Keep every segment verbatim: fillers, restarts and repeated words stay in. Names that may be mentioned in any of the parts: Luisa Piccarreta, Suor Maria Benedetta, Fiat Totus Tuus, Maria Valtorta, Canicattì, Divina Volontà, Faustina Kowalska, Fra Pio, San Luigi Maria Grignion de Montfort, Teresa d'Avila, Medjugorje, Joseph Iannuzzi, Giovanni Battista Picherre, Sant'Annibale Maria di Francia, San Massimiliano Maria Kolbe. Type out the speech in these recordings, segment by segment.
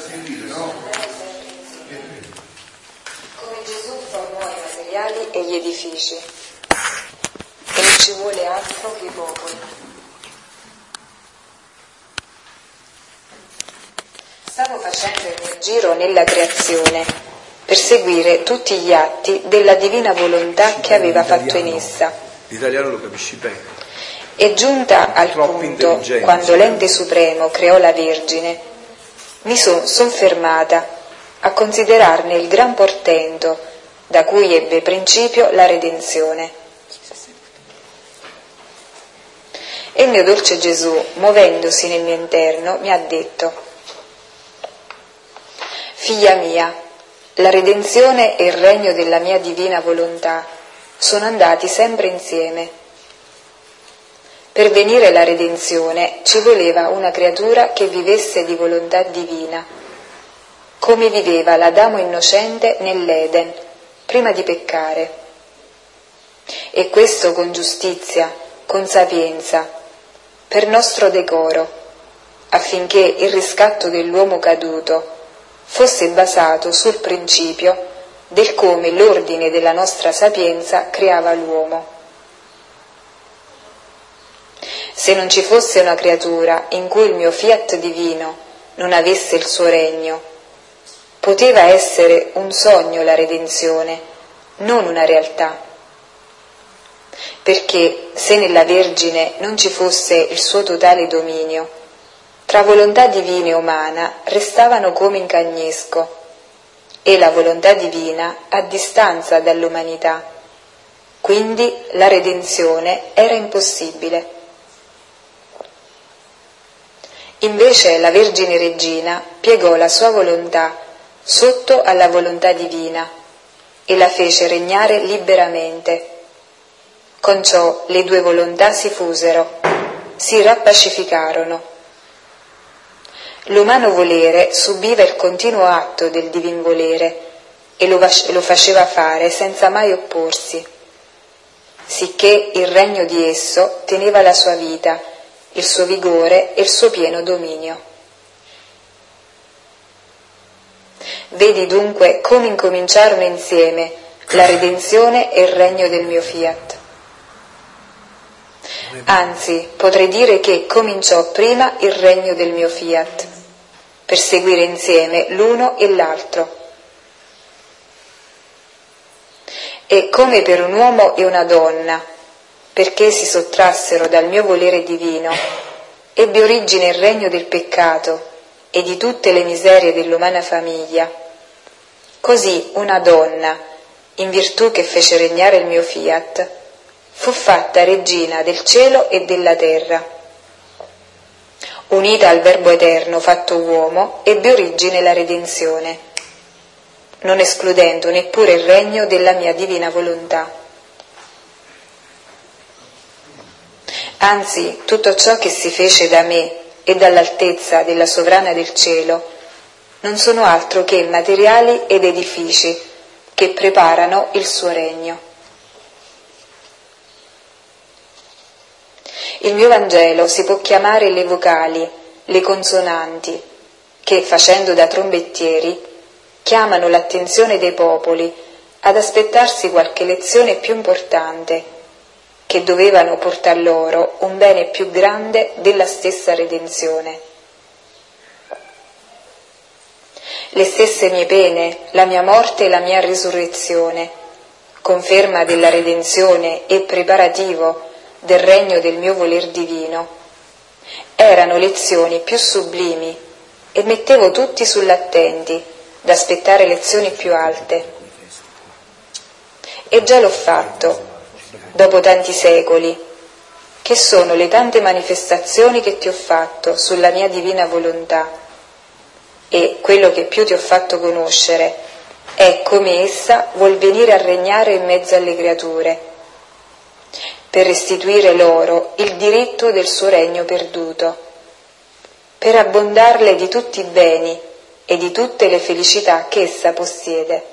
Sentite, no? Come Gesù fa a noi i materiali e gli edifici, e non ci vuole altro che i popoli. Stavo facendo il mio giro nella creazione per seguire tutti gli atti della divina volontà che aveva fatto in essa. L'italiano lo capisci bene. E giunta al punto, quando l'ente supremo creò la Vergine, mi sono soffermata a considerarne il gran portento da cui ebbe principio la redenzione. E il mio dolce Gesù, muovendosi nel mio interno, mi ha detto: figlia mia, la redenzione e il regno della mia divina volontà sono andati sempre insieme. Per venire la redenzione ci voleva una creatura che vivesse di volontà divina, come viveva l'Adamo innocente nell'Eden, prima di peccare. E questo con giustizia, con sapienza, per nostro decoro, affinché il riscatto dell'uomo caduto fosse basato sul principio del come l'ordine della nostra sapienza creava l'uomo. Se non ci fosse una creatura in cui il mio fiat divino non avesse il suo regno, poteva essere un sogno la redenzione, non una realtà. Perché se nella Vergine non ci fosse il suo totale dominio, tra volontà divina e umana restavano come in cagnesco, e la volontà divina a distanza dall'umanità. Quindi la redenzione era impossibile. Invece la Vergine Regina piegò la sua volontà sotto alla volontà divina e la fece regnare liberamente. Con ciò le due volontà si fusero, si rappacificarono. L'umano volere subiva il continuo atto del divin volere e lo faceva fare senza mai opporsi, sicché il regno di esso teneva la sua vita, il suo vigore e il suo pieno dominio. Vedi dunque come incominciarono insieme la redenzione e il regno del mio fiat. Anzi, potrei dire che cominciò prima il regno del mio fiat, per seguire insieme l'uno e l'altro. E come per un uomo e una donna, perché si sottrassero dal mio volere divino, ebbe origine il regno del peccato e di tutte le miserie dell'umana famiglia. Così una donna, in virtù che fece regnare il mio fiat, fu fatta regina del cielo e della terra. Unita al Verbo eterno fatto uomo, ebbe origine la redenzione, non escludendo neppure il regno della mia divina volontà. Anzi, tutto ciò che si fece da me e dall'altezza della sovrana del cielo non sono altro che materiali ed edifici che preparano il suo regno. Il mio Vangelo si può chiamare le vocali, le consonanti, che, facendo da trombettieri, chiamano l'attenzione dei popoli ad aspettarsi qualche lezione più importante, che dovevano portar loro un bene più grande della stessa redenzione. Le stesse mie pene, la mia morte e la mia risurrezione, conferma della redenzione e preparativo del regno del mio voler divino, erano lezioni più sublimi e mettevo tutti sull'attenti d'aspettare lezioni più alte. E già l'ho fatto, dopo tanti secoli, che sono le tante manifestazioni che ti ho fatto sulla mia divina volontà, e quello che più ti ho fatto conoscere è come essa vuol venire a regnare in mezzo alle creature, per restituire loro il diritto del suo regno perduto, per abbondarle di tutti i beni e di tutte le felicità che essa possiede.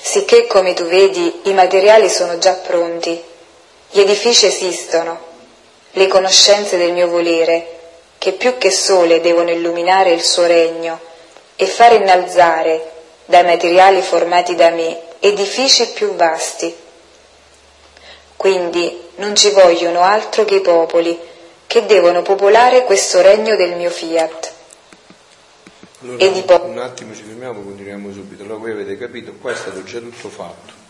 Sicché, come tu vedi, i materiali sono già pronti, gli edifici esistono, le conoscenze del mio volere, che più che sole devono illuminare il suo regno e far innalzare dai materiali formati da me edifici più vasti. Quindi non ci vogliono altro che i popoli che devono popolare questo regno del mio Fiat. Allora, e di po- un attimo ci fermiamo, continuiamo subito. Allora, voi avete capito, qua è stato già tutto fatto.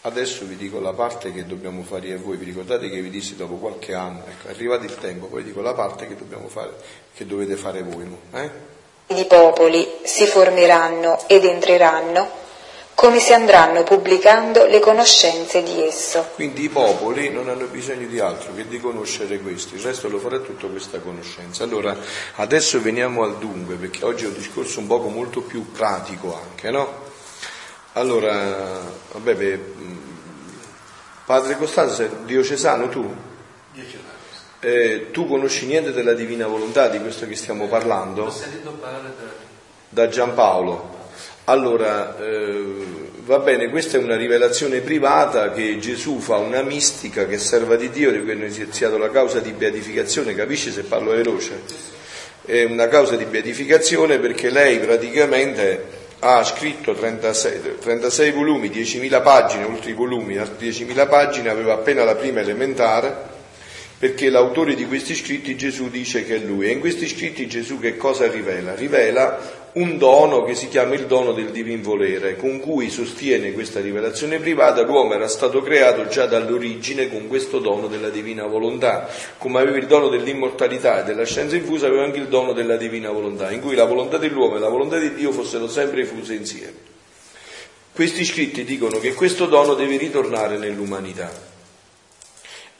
Adesso vi dico la parte che dobbiamo fare io e voi. Vi ricordate che vi dissi dopo qualche anno, ecco, è arrivato il tempo, poi dico la parte che dobbiamo fare, che dovete fare voi. Eh? I popoli si formeranno ed entreranno come si andranno pubblicando le conoscenze di esso. Quindi i popoli non hanno bisogno di altro che di conoscere questo, il resto lo farà tutto questa conoscenza. Allora, adesso veniamo al dunque, perché oggi è un discorso un poco molto più pratico anche, no? Allora, vabbè, beh, padre Costanzo, sei diocesano tu? Diocesano. Eh, tu conosci niente della Divina Volontà, di questo che stiamo parlando? Ho sentito parlare da... da Giampaolo. Allora, eh, va bene, questa è una rivelazione privata che Gesù fa, una mistica che è serva di Dio, di cui hanno iniziato la causa di beatificazione, capisci se parlo veloce? È una causa di beatificazione perché lei praticamente... ha scritto trentasei, trentasei volumi, diecimila pagine, oltre i volumi, diecimila pagine, aveva appena la prima elementare, perché l'autore di questi scritti Gesù dice che è lui. E in questi scritti Gesù che cosa rivela? Rivela un dono che si chiama il dono del divin volere, con cui sostiene questa rivelazione privata, l'uomo era stato creato già dall'origine con questo dono della divina volontà, come aveva il dono dell'immortalità e della scienza infusa, aveva anche il dono della divina volontà, in cui la volontà dell'uomo e la volontà di Dio fossero sempre fuse insieme. Questi scritti dicono che questo dono deve ritornare nell'umanità.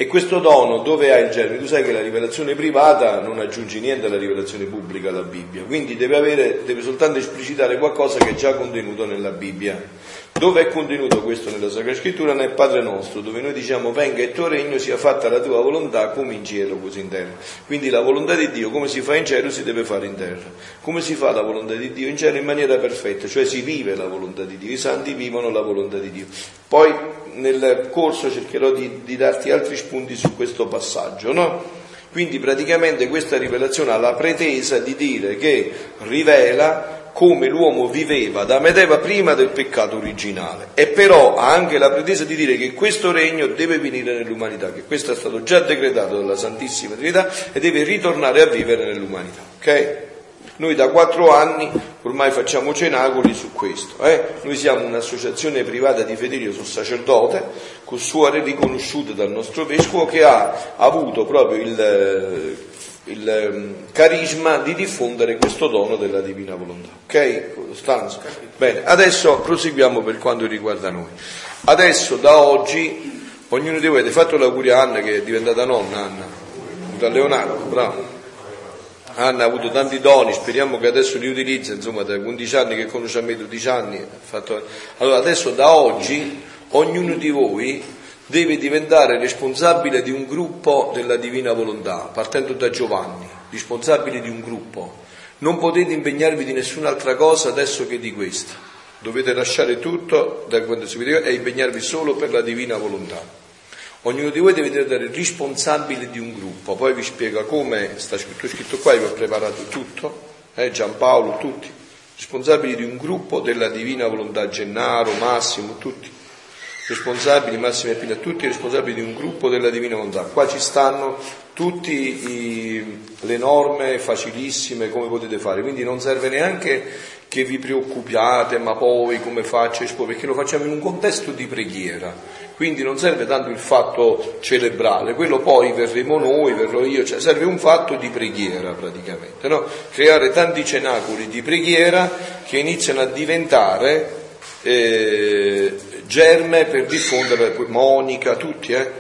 E questo dono dove ha il germe? Tu sai che la rivelazione privata non aggiunge niente alla rivelazione pubblica, alla Bibbia, quindi deve, avere, deve soltanto esplicitare qualcosa che è già contenuto nella Bibbia. Dove è contenuto questo nella Sacra Scrittura? Nel Padre nostro, dove noi diciamo venga il tuo regno, sia fatta la tua volontà come in cielo così in terra. Quindi la volontà di Dio come si fa in cielo si deve fare in terra. Come si fa la volontà di Dio in cielo? In maniera perfetta, cioè si vive la volontà di Dio, i santi vivono la volontà di Dio. Poi nel corso cercherò di, di darti altri spunti su questo passaggio, no? Quindi praticamente questa rivelazione ha la pretesa di dire che rivela come l'uomo viveva da Medeva prima del peccato originale, e però ha anche la pretesa di dire che questo regno deve venire nell'umanità, che questo è stato già decretato dalla Santissima Trinità e deve ritornare a vivere nell'umanità, ok? Noi da quattro anni ormai facciamo cenacoli su questo, eh? Noi siamo un'associazione privata di fedeli, io sono sacerdote, con suore riconosciute dal nostro vescovo, che ha avuto proprio il... il carisma di diffondere questo dono della divina volontà. Ok? Stanzo. Bene, adesso proseguiamo per quanto riguarda noi. Adesso da oggi ognuno di voi, avete fatto l'augurio a Anna che è diventata nonna, Anna, da Leonardo, bravo. Anna ha avuto tanti doni, speriamo che adesso li utilizzi, insomma da undici anni che conosce a me, dodici anni. Fatto... Allora adesso da oggi ognuno di voi deve diventare responsabile di un gruppo della Divina Volontà, partendo da Giovanni, responsabile di un gruppo. Non potete impegnarvi di nessun'altra cosa adesso che di questa. Dovete lasciare tutto da quando si vede e impegnarvi solo per la Divina Volontà. Ognuno di voi deve diventare responsabile di un gruppo. Poi vi spiego come sta scritto, scritto qua, vi ho preparato tutto, eh, Giampaolo, tutti, responsabili di un gruppo della Divina Volontà, Gennaro, Massimo, tutti. Responsabili, Massimo e Pina, tutti responsabili di un gruppo della Divina Volontà. Qua ci stanno tutte le norme facilissime come potete fare, quindi non serve neanche che vi preoccupiate ma poi come faccio, perché lo facciamo in un contesto di preghiera, quindi non serve tanto il fatto celebrale, quello poi verremo noi, verrò io, cioè serve un fatto di preghiera praticamente, no? Creare tanti cenacoli di preghiera che iniziano a diventare eh, germe per diffondere, Monica, tutti, eh?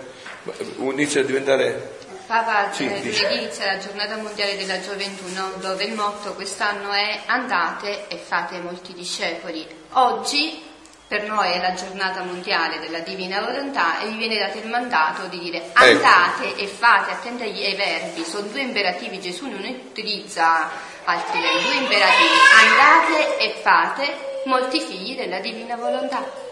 Inizia a diventare... Papa, sì, lunedì c'è la giornata mondiale della gioventù, no? Dove il motto quest'anno è andate e fate molti discepoli. Oggi per noi è la giornata mondiale della divina volontà e vi viene dato il mandato di dire andate, ecco, e fate, attenti ai verbi, sono due imperativi, Gesù non utilizza altri verbi, due imperativi, andate e fate molti figli della divina volontà.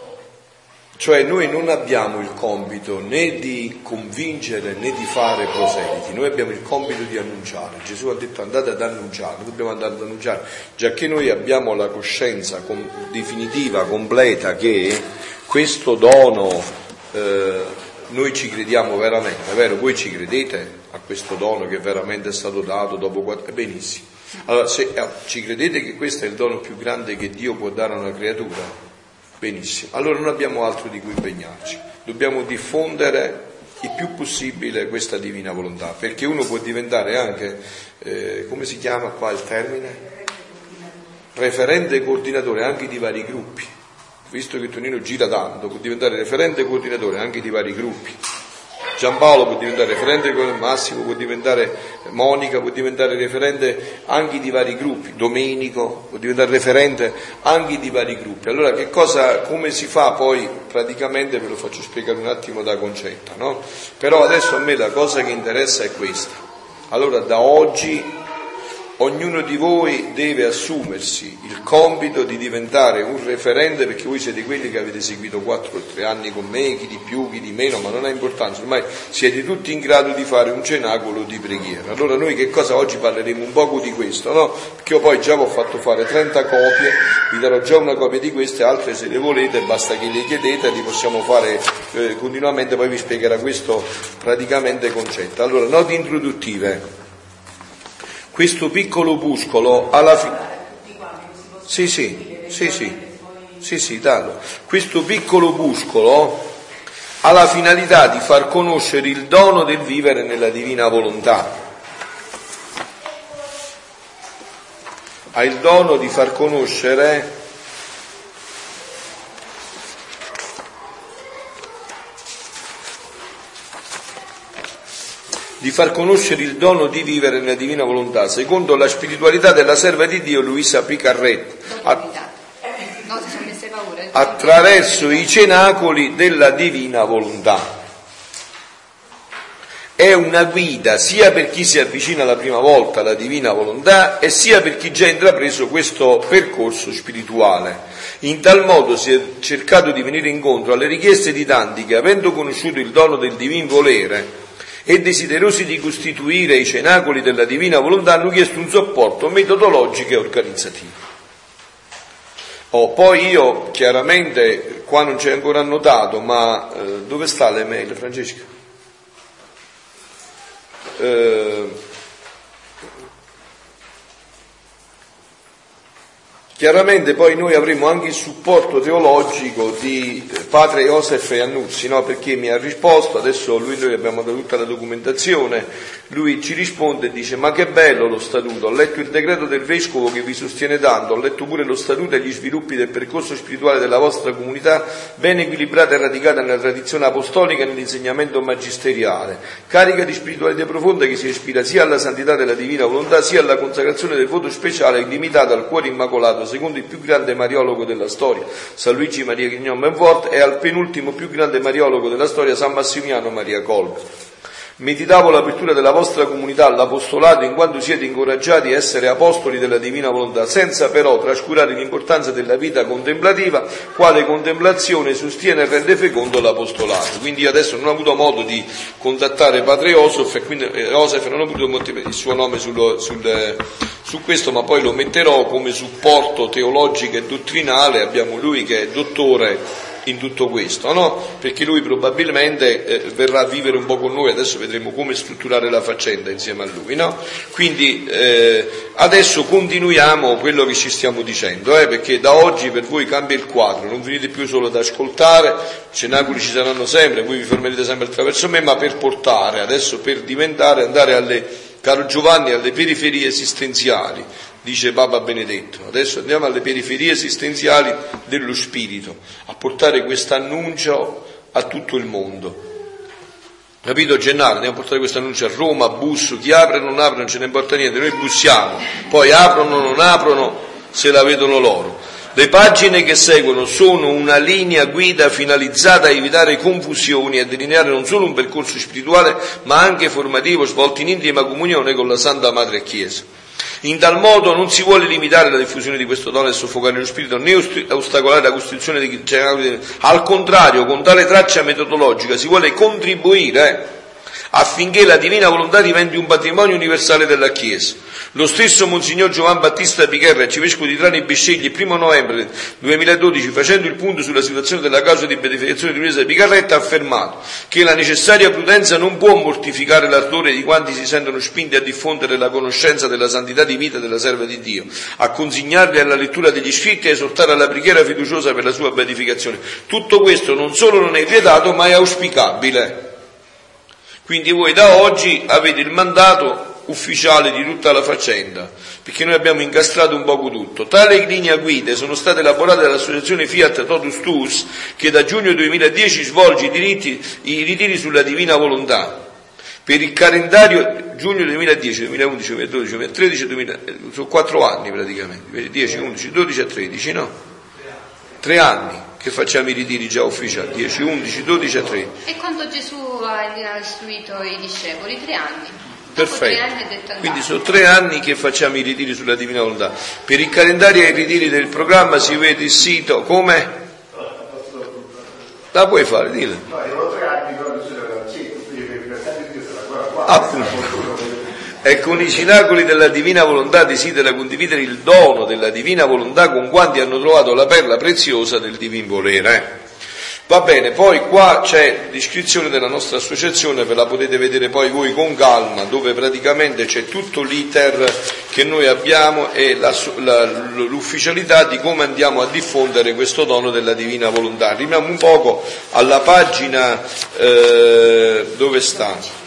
Cioè noi non abbiamo il compito né di convincere né di fare proseliti, noi abbiamo il compito di annunciare. Gesù ha detto andate ad annunciare, dobbiamo andare ad annunciare, già che noi abbiamo la coscienza com- definitiva, completa, che questo dono eh, noi ci crediamo veramente, è vero? Voi ci credete a questo dono che veramente è stato dato dopo quattro... Benissimo. Allora se eh, ci credete che questo è il dono più grande che Dio può dare a una creatura? Benissimo, allora non abbiamo altro di cui impegnarci, dobbiamo diffondere il più possibile questa divina volontà, perché uno può diventare anche, eh, come si chiama qua il termine? Referente e coordinatore anche di vari gruppi, visto che Tonino gira tanto, può diventare referente e coordinatore anche di vari gruppi, Giampaolo può diventare referente, Massimo può diventare, Monica può diventare referente anche di vari gruppi, Domenico può diventare referente anche di vari gruppi. Allora che cosa, come si fa poi praticamente, ve lo faccio spiegare un attimo da Concetta, no? Però adesso a me la cosa che interessa è questa. Allora da oggi ognuno di voi deve assumersi il compito di diventare un referente, perché voi siete quelli che avete seguito quattro o tre anni con me, chi di più, chi di meno, ma non ha importanza, ormai siete tutti in grado di fare un cenacolo di preghiera. Allora noi che cosa oggi parleremo un poco di questo, no? Perché io poi già vi ho fatto fare trenta copie, vi darò già una copia di queste, altre se le volete basta che le chiedete, li possiamo fare eh, continuamente, poi vi spiegherà questo praticamente concetto. Allora, note introduttive. Questo piccolo opuscolo alla fine. Sì, sì, sì, sì, sì, sì, tanto. Questo piccolo opuscolo ha la finalità di far conoscere il dono del vivere nella divina volontà. Ha il dono di far conoscere di far conoscere il dono di vivere nella divina volontà, secondo la spiritualità della serva di Dio Luisa Piccarreta, attraverso i cenacoli della divina volontà. È una guida sia per chi si avvicina la prima volta alla divina volontà e sia per chi già ha intrapreso questo percorso spirituale. In tal modo si è cercato di venire incontro alle richieste di tanti che, avendo conosciuto il dono del divin volere, e desiderosi di costituire i cenacoli della divina volontà, hanno chiesto un supporto metodologico e organizzativo. Oh, poi io chiaramente, qua non c'è ancora annotato, ma eh, dove sta l'email, Francesca? Eh, chiaramente poi noi avremo anche il supporto teologico di padre Joseph Iannuzzi, no? Perché mi ha risposto, adesso lui, noi abbiamo dato tutta la documentazione, lui ci risponde e dice ma che bello lo statuto, ho letto il decreto del vescovo che vi sostiene tanto, ho letto pure lo statuto e gli sviluppi del percorso spirituale della vostra comunità, ben equilibrata e radicata nella tradizione apostolica e nell'insegnamento magisteriale, carica di spiritualità profonda che si ispira sia alla santità della divina volontà sia alla consacrazione del voto speciale illimitato al cuore immacolato, secondo il più grande mariologo della storia San Luigi Maria Grignion de Montfort e al penultimo più grande mariologo della storia San Massimiliano Maria Kolbe. Meditavo l'apertura della vostra comunità all'apostolato in quanto siete incoraggiati a essere apostoli della divina volontà, senza però trascurare l'importanza della vita contemplativa, quale contemplazione sostiene e rende fecondo l'apostolato. Quindi io adesso non ho avuto modo di contattare padre Joseph e quindi eh, Joseph non ho avuto molto il suo nome sul, sul, eh, su questo, ma poi lo metterò come supporto teologico e dottrinale. Abbiamo lui che è dottore in tutto questo, no? Perché lui probabilmente eh, verrà a vivere un po' con noi, adesso vedremo come strutturare la faccenda insieme a lui, no? Quindi eh, adesso continuiamo quello che ci stiamo dicendo, eh, perché da oggi per voi cambia il quadro, non venite più solo ad ascoltare, cenacoli ci saranno sempre, voi vi fermerete sempre attraverso me, ma per portare, adesso per diventare, andare alle, caro Giovanni, alle periferie esistenziali, dice Papa Benedetto, adesso andiamo alle periferie esistenziali dello spirito, a portare quest'annuncio a tutto il mondo. Capito Gennaro? Andiamo a portare quest'annuncio a Roma, busso, chi apre o non apre non ce ne importa niente, noi bussiamo, poi aprono o non aprono se la vedono loro. Le pagine che seguono sono una linea guida finalizzata a evitare confusioni e a delineare non solo un percorso spirituale ma anche formativo svolto in intima comunione con la Santa Madre Chiesa. In tal modo non si vuole limitare la diffusione di questo dono e soffocare lo spirito, né ostacolare la costituzione di generali. Al contrario, con tale traccia metodologica si vuole contribuire affinché la Divina Volontà diventi un patrimonio universale della Chiesa. Lo stesso Monsignor Giovanni Battista Picherre, arcivescovo di Trani e Bisceglie, il primo novembre duemiladodici, facendo il punto sulla situazione della causa di beatificazione di Luisa Piccarreta, ha affermato che la necessaria prudenza non può mortificare l'ardore di quanti si sentono spinti a diffondere la conoscenza della santità di vita della serva di Dio, a consegnarli alla lettura degli scritti e a esortare alla preghiera fiduciosa per la sua beatificazione. Tutto questo non solo non è vietato, ma è auspicabile. Quindi voi da oggi avete il mandato ufficiale di tutta la faccenda, perché noi abbiamo incastrato un poco tutto. Tale linee guida sono state elaborate dall'associazione Fiat Totus Tuus, che da giugno duemiladieci svolge i, diritti, i ritiri sulla Divina Volontà. Per il calendario giugno duemiladieci, duemilaundici, duemiladodici, duemilatredici, duemilatredici sono quattro anni praticamente, dieci, undici, dodici e tredici, no? Tre anni che facciamo i ritiri già ufficiali, dieci, undici, dodici e tredici. E quando Gesù ha istruito i discepoli? Tre anni. Perfetto. Tre anni è detto, quindi sono tre anni che facciamo i ritiri sulla Divina Volontà. Per il calendario e i ritiri del programma si vede il sito, come? La puoi fare, dillo. No, erano tre anni quando c'era la C, quindi per il calendario di Dio sarà ancora qua. Appunto. E con i cinacoli della Divina Volontà desidera condividere il dono della Divina Volontà con quanti hanno trovato la perla preziosa del Divin Volere. Va bene, poi qua c'è l'iscrizione della nostra associazione, ve la potete vedere poi voi con calma, dove praticamente c'è tutto l'iter che noi abbiamo e la, la, l'ufficialità di come andiamo a diffondere questo dono della Divina Volontà. Arriviamo un poco alla pagina eh, dove sta.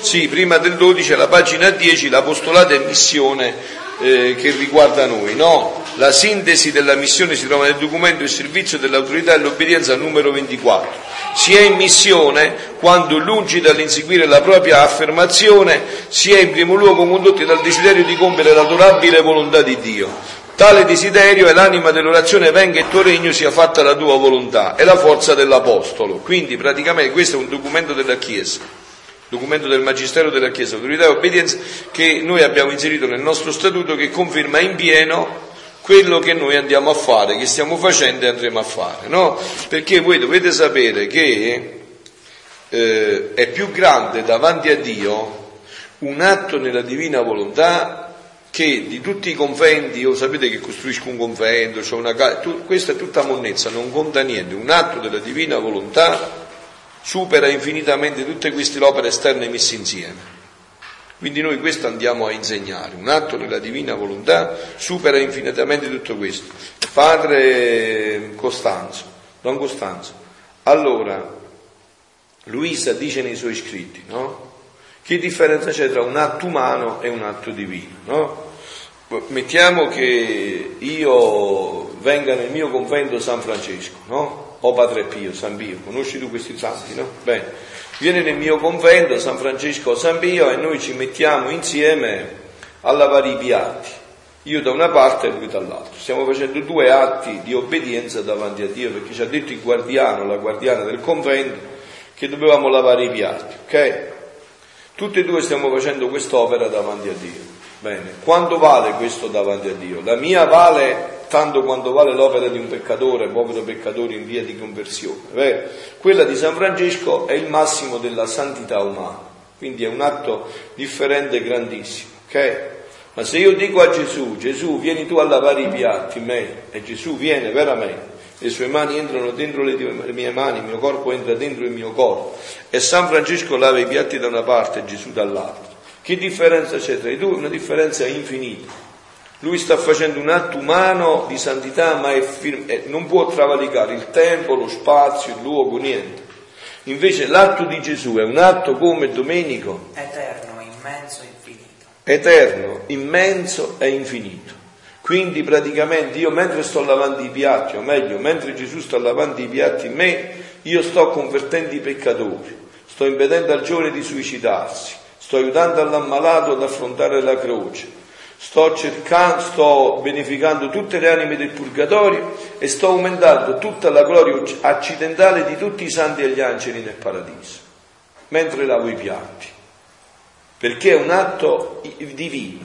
Sì, prima del dodici, alla pagina dieci, l'apostolato e missione eh, che riguarda noi, no? La sintesi della missione si trova nel documento Il servizio dell'autorità e l'obbedienza numero ventiquattro. Si è in missione quando, lungi dall'inseguire la propria affermazione, si è in primo luogo condotti dal desiderio di compiere l'adorabile volontà di Dio. Tale desiderio è l'anima dell'orazione: venga il tuo regno, sia fatta la tua volontà. È la forza dell'apostolo. Quindi praticamente questo è un documento della Chiesa, documento del Magistero della Chiesa, autorità e obbedienza, che noi abbiamo inserito nel nostro statuto, che conferma in pieno quello che noi andiamo a fare, che stiamo facendo e andremo a fare, no? Perché voi dovete sapere che eh, è più grande davanti a Dio un atto nella Divina Volontà che di tutti i conventi. Io sapete che costruisco un convento, c'è cioè una casa, tu, questa è tutta monnezza, non conta niente. Un atto della Divina Volontà supera infinitamente tutte queste opere esterne messe insieme. Quindi noi questo andiamo a insegnare, un atto della Divina Volontà supera infinitamente tutto questo. Padre Costanzo, Don Costanzo, allora Luisa dice nei suoi scritti, no? Che differenza c'è tra un atto umano e un atto divino, no? Mettiamo che io venga nel mio convento San Francesco, no? O Padre Pio, San Pio, conosci tu questi santi, no? Bene, viene nel mio convento San Francesco o San Pio e noi ci mettiamo insieme a lavare i piatti, io da una parte e lui dall'altra. Stiamo facendo due atti di obbedienza davanti a Dio, perché ci ha detto il guardiano, la guardiana del convento, che dovevamo lavare i piatti, ok? Tutti e due stiamo facendo quest'opera davanti a Dio. Bene, quanto vale questo davanti a Dio? La mia vale tanto quanto vale l'opera di un peccatore, povero peccatore in via di conversione. Beh, quella di San Francesco è il massimo della santità umana, quindi è un atto differente e grandissimo, ok? Ma se io dico a Gesù, Gesù vieni tu a lavare i piatti, me, e Gesù viene veramente, le sue mani entrano dentro le, tue, le mie mani, il mio corpo entra dentro il mio corpo, e San Francesco lava i piatti da una parte e Gesù dall'altra, che differenza c'è tra i due? Una differenza infinita. Lui sta facendo un atto umano di santità, ma è firme, non può travalicare il tempo, lo spazio, il luogo, niente. Invece l'atto di Gesù è un atto come Domenico. Eterno, immenso e infinito. Eterno, immenso e infinito. Quindi praticamente io mentre sto lavando i piatti, o meglio, mentre Gesù sta lavando i piatti in me, io sto convertendo i peccatori, sto impedendo al giovane di suicidarsi, sto aiutando all'ammalato ad affrontare la croce, sto cercando, sto beneficando tutte le anime del purgatorio e sto aumentando tutta la gloria accidentale di tutti i santi e gli angeli nel paradiso mentre lavo i piatti. perché è un atto divino,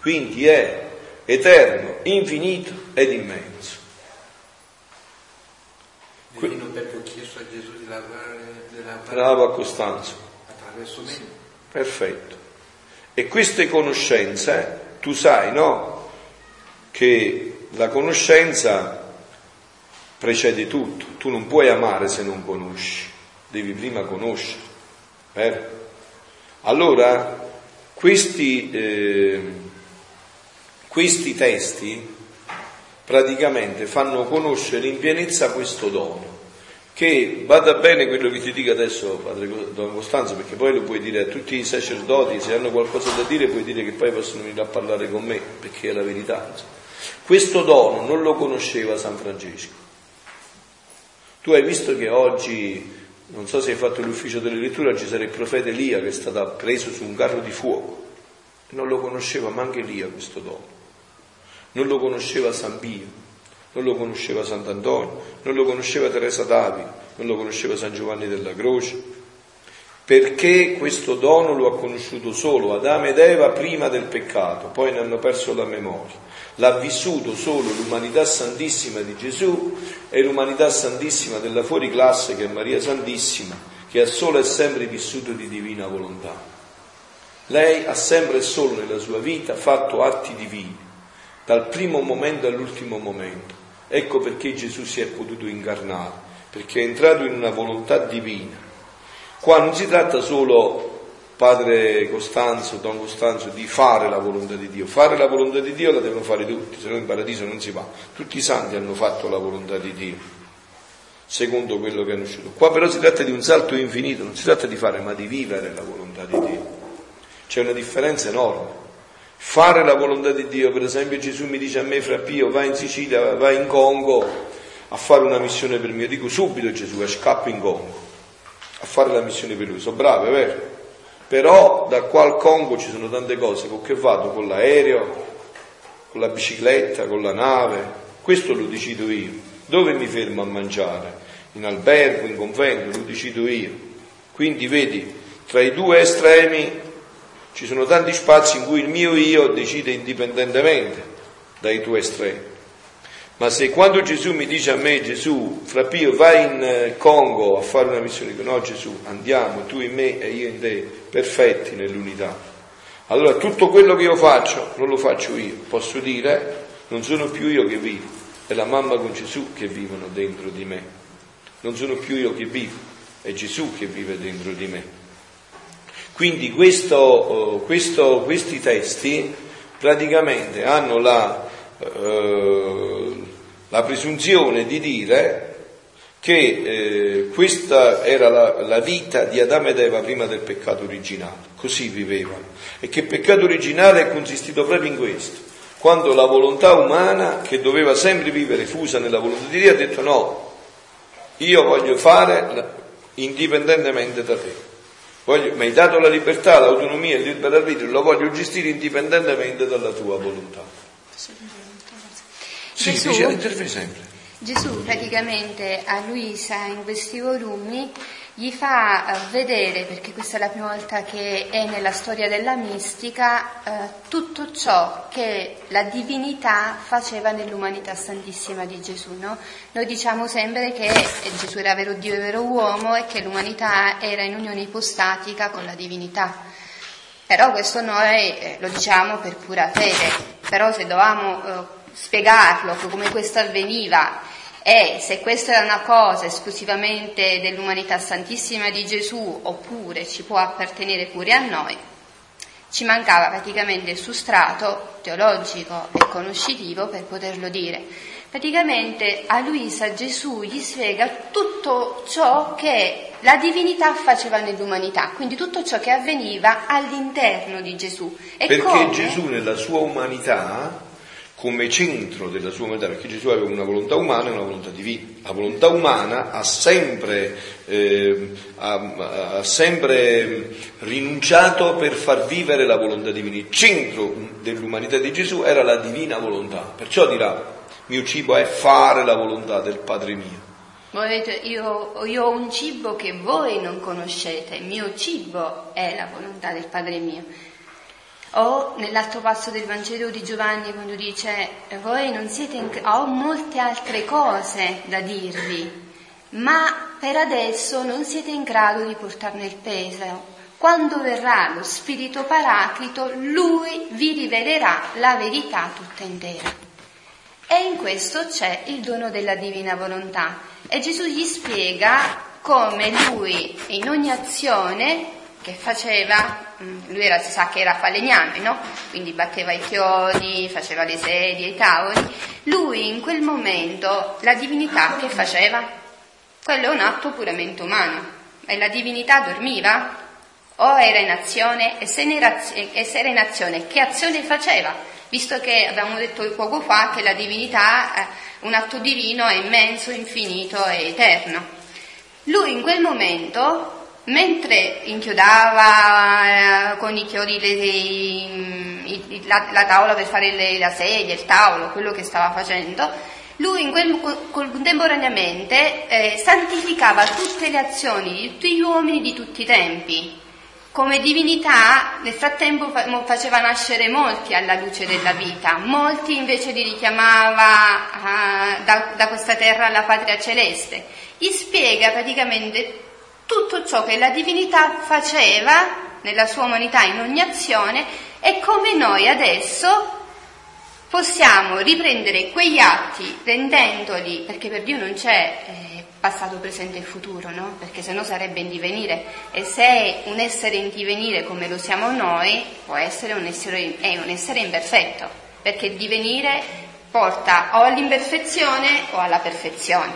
quindi è eterno, infinito ed immenso. Divino perché ho chiesto a Gesù di lavorare della... Bravo a Costanzo. Attraverso me. Perfetto. E queste conoscenze, tu sai, no? Che la conoscenza precede tutto. Tu non puoi amare se non conosci. Devi prima conoscere. Eh? Allora, questi, eh, questi testi praticamente fanno conoscere in pienezza questo dono, che vada bene quello che ti dica adesso padre Don Costanzo, perché poi lo puoi dire a tutti i sacerdoti, se hanno qualcosa da dire puoi dire che poi possono venire a parlare con me, perché è la verità. Questo dono non lo conosceva San Francesco. Tu hai visto che oggi, non so se hai fatto l'ufficio delle letture, ci sarà il profeta Elia che è stato preso su un carro di fuoco. Non lo conosceva manco Elia questo dono. Non lo conosceva San Pio, non lo conosceva Sant'Antonio, non lo conosceva Teresa d'Avila, non lo conosceva San Giovanni della Croce, perché questo dono lo ha conosciuto solo Adamo ed Eva prima del peccato, poi ne hanno perso la memoria. L'ha vissuto solo l'umanità santissima di Gesù e l'umanità santissima della fuoriclasse, che è Maria Santissima, che ha solo e sempre vissuto di divina volontà. Lei ha sempre e solo nella sua vita fatto atti divini, dal primo momento all'ultimo momento. Ecco perché Gesù si è potuto incarnare, perché è entrato in una volontà divina. Qua non si tratta solo, padre Costanzo, Don Costanzo, di fare la volontà di Dio. Fare la volontà di Dio la devono fare tutti, se no in paradiso non si va. Tutti i santi hanno fatto la volontà di Dio, secondo quello che hanno uscito. Qua però si tratta di un salto infinito, non si tratta di fare, ma di vivere la volontà di Dio. C'è una differenza enorme. Fare la volontà di Dio, per esempio Gesù mi dice a me, Fra Pio, vai in Sicilia, vai in Congo a fare una missione per me. Io dico subito Gesù, scappo in Congo a fare la missione per lui, sono bravo, è vero, però da qua al Congo ci sono tante cose, con che vado? Con l'aereo, con la bicicletta, con la nave, questo lo decido io. Dove mi fermo a mangiare? In albergo, in convento, lo decido io. Quindi vedi, tra i due estremi ci sono tanti spazi in cui il mio io decide indipendentemente dai tuoi estremi. Ma se quando Gesù mi dice a me, Gesù, Fra Pio, vai in Congo a fare una missione, dico no Gesù, andiamo, tu in me e io in te, perfetti nell'unità. Allora tutto quello che io faccio, non lo faccio io, posso dire, non sono più io che vivo, è la mamma con Gesù che vivono dentro di me. Non sono più io che vivo, è Gesù che vive dentro di me. Quindi questo, questo, questi testi praticamente hanno la... Eh, la presunzione di dire che eh, questa era la, la vita di Adamo ed Eva prima del peccato originale, così vivevano, e che il peccato originale è consistito proprio in questo, quando la volontà umana, che doveva sempre vivere fusa nella volontà di Dio, ha detto no, io voglio fare indipendentemente da te, voglio, mi hai dato la libertà, l'autonomia, il libero arbitrio, lo voglio gestire indipendentemente dalla tua volontà. Sì, Gesù, sempre. Gesù praticamente a Luisa in questi volumi gli fa vedere, perché questa è la prima volta che è nella storia della mistica, eh, tutto ciò che la divinità faceva nell'umanità santissima di Gesù, no? Noi diciamo sempre che Gesù era vero Dio e vero uomo e che l'umanità era in unione ipostatica con la divinità. Però questo noi lo diciamo per pura fede, però se dovevamo... Eh, spiegarlo come questo avveniva e se questa era una cosa esclusivamente dell'umanità santissima di Gesù oppure ci può appartenere pure a noi, ci mancava praticamente il sustrato teologico e conoscitivo per poterlo dire. Praticamente a Luisa Gesù gli spiega tutto ciò che la divinità faceva nell'umanità, quindi tutto ciò che avveniva all'interno di Gesù. E perché come... Gesù nella sua umanità, come centro della sua umanità, perché Gesù aveva una volontà umana e una volontà divina. La volontà umana ha sempre, eh, ha, ha sempre rinunciato per far vivere la volontà divina. Il centro dell'umanità di Gesù era la divina volontà. Perciò dirà, mio cibo è fare la volontà del Padre mio. Io, io ho un cibo che voi non conoscete, il mio cibo è la volontà del Padre mio. O nell'altro passo del Vangelo di Giovanni, quando dice: voi non siete in... ho molte altre cose da dirvi, ma per adesso non siete in grado di portarne il peso. Quando verrà lo Spirito Paraclito, Lui vi rivelerà la verità tutta intera. E in questo c'è il dono della Divina Volontà. E Gesù gli spiega come lui in ogni azione che faceva, lui era, si sa che era falegname, no? Quindi batteva i chiodi, faceva le sedie, i tavoli. Lui in quel momento, la divinità che faceva? Quello è un atto puramente umano. E la divinità dormiva? O era in azione? E se era in azione, che azione faceva? Visto che abbiamo detto poco fa che la divinità, eh, un atto divino è immenso, infinito e eterno. Lui in quel momento, mentre inchiodava eh, con i chiodi le, i, i, la, la tavola per fare le, la sedia, il tavolo, quello che stava facendo, lui in quel, contemporaneamente eh, santificava tutte le azioni di tutti gli uomini di tutti i tempi. Come divinità nel frattempo faceva nascere molti alla luce della vita, molti invece li richiamava uh, da, da questa terra alla patria celeste. Gli spiega praticamente tutto ciò che la divinità faceva nella sua umanità in ogni azione e come noi adesso possiamo riprendere quegli atti rendendoli, perché per Dio non c'è... Eh, passato, presente e futuro, no? Perché sennò sarebbe in divenire, e se è un essere in divenire come lo siamo noi, può essere un essere, è un essere imperfetto, perché il divenire porta o all'imperfezione o alla perfezione.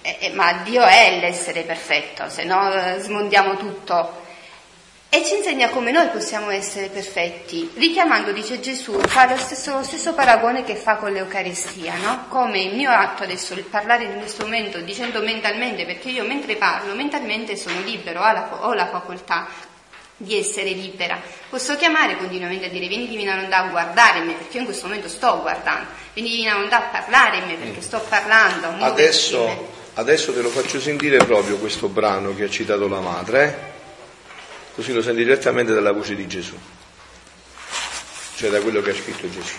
E, e, ma Dio è l'essere perfetto, se no smondiamo tutto. E ci insegna come noi possiamo essere perfetti, richiamando, dice Gesù, fa lo stesso, lo stesso paragone che fa con l'Eucaristia, no? Come il mio atto adesso, il parlare in questo momento, dicendo mentalmente, perché io mentre parlo, mentalmente sono libero, ho la, ho la facoltà di essere libera. Posso chiamare continuamente a dire, vieni Divina Volontà a guardare in me, perché io in questo momento sto guardando, vieni Divina Volontà a parlare in me, perché sto parlando. Adesso, adesso te lo faccio sentire proprio questo brano che ha citato la madre, eh? Così lo senti direttamente dalla voce di Gesù, cioè da quello che ha scritto Gesù.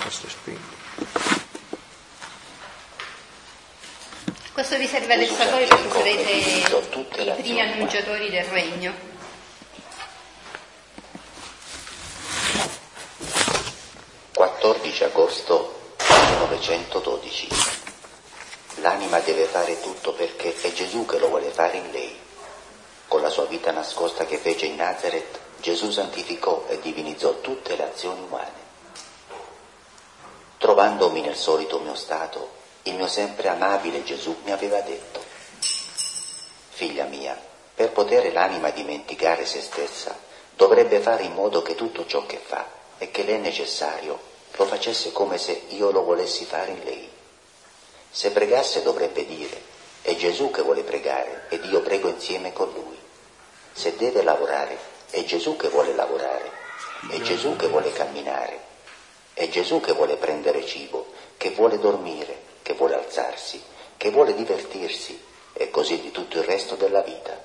Questo è spinto. Questo vi serve adesso a voi perché sarete i primi annunciatori del regno. quattordici agosto millenovecentododici. L'anima deve fare tutto perché è Gesù che lo vuole fare in lei. Con la sua vita nascosta che fece in Nazareth, Gesù santificò e divinizzò tutte le azioni umane. Trovandomi nel solito mio stato, il mio sempre amabile Gesù mi aveva detto: figlia mia, per poter l'anima dimenticare se stessa, dovrebbe fare in modo che tutto ciò che fa e che le è necessario lo facesse come se io lo volessi fare in lei. Se pregasse dovrebbe dire: è Gesù che vuole pregare ed io prego insieme con lui. Se deve lavorare, è Gesù che vuole lavorare, è Gesù che vuole camminare, è Gesù che vuole prendere cibo, che vuole dormire, che vuole alzarsi, che vuole divertirsi, e così di tutto il resto della vita.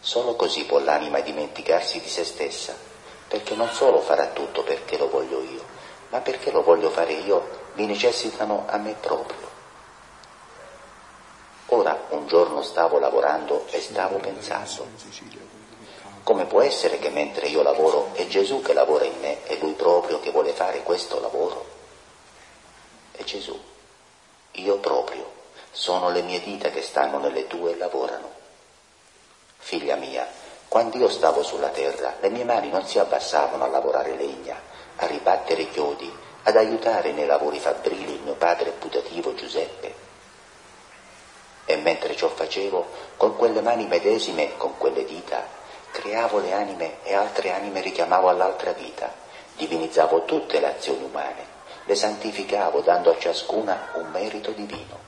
Solo così può l'anima dimenticarsi di se stessa, perché non solo farà tutto perché lo voglio io, ma perché lo voglio fare io, mi necessitano a me proprio. Ora un giorno stavo lavorando e stavo pensando: come può essere che mentre io lavoro è Gesù che lavora in me e Lui proprio che vuole fare questo lavoro? E Gesù: io proprio, sono le mie dita che stanno nelle tue e lavorano. Figlia mia, quando io stavo sulla terra le mie mani non si abbassavano a lavorare legna, a ribattere chiodi, ad aiutare nei lavori fabbrili il mio padre putativo Giuseppe. E mentre ciò facevo, con quelle mani medesime, con quelle dita, creavo le anime e altre anime richiamavo all'altra vita, divinizzavo tutte le azioni umane, le santificavo dando a ciascuna un merito divino.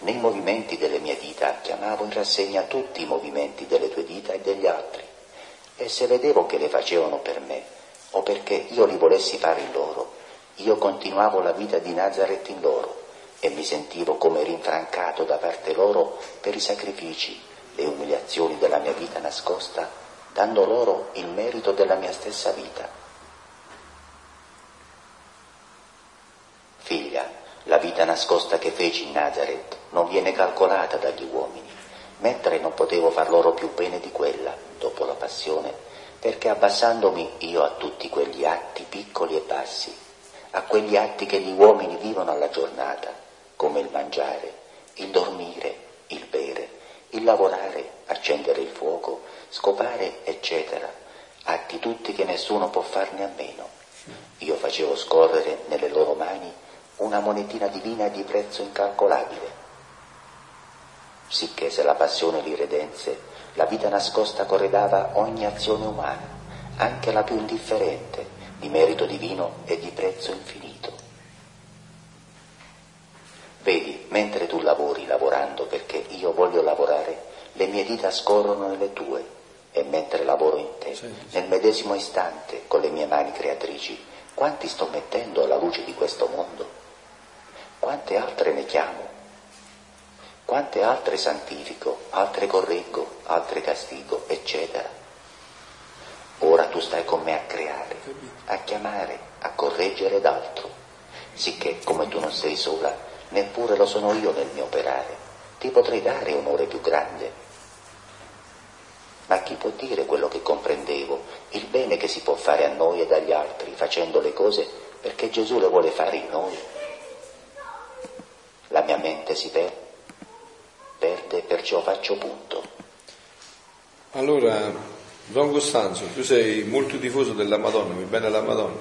Nei movimenti delle mie dita chiamavo in rassegna tutti i movimenti delle tue dita e degli altri, e se vedevo che le facevano per me, o perché io li volessi fare in loro, Io continuavo la vita di Nazareth in loro e mi sentivo come rinfrancato da parte loro per i sacrifici, le umiliazioni della mia vita nascosta, dando loro il merito della mia stessa vita. Figlia, la vita nascosta che feci in Nazareth non viene calcolata dagli uomini, mentre non potevo far loro più bene di quella, dopo la passione, perché abbassandomi io a tutti quegli atti piccoli e bassi, a quegli atti che gli uomini vivono alla giornata, come il mangiare, il dormire, il bere, il lavorare, accendere il fuoco, scopare, eccetera, atti tutti che nessuno può farne a meno. Io facevo scorrere nelle loro mani una monetina divina di prezzo incalcolabile, sicché se la passione li redense, la vita nascosta corredava ogni azione umana, anche la più indifferente, di merito divino e di prezzo infinito. Vedi, mentre tu lavori lavorando perché io voglio lavorare, le mie dita scorrono nelle tue, e mentre lavoro in te, nel medesimo istante, con le mie mani creatrici, quanti sto mettendo alla luce di questo mondo? Quante altre ne chiamo? Quante altre santifico, altre correggo, altre castigo, eccetera. Ora tu stai con me a creare, a chiamare, a correggere ed altro, sicché come tu non sei sola, neppure lo sono io nel mio operare, ti potrei dare onore più grande. Ma chi può dire quello che comprendevo, il bene che si può fare a noi e agli altri, facendo le cose perché Gesù le vuole fare in noi? La mia mente si perde. Perde, perciò faccio punto. Allora, Don Costanzo, tu sei molto tifoso della Madonna, mi bene alla Madonna?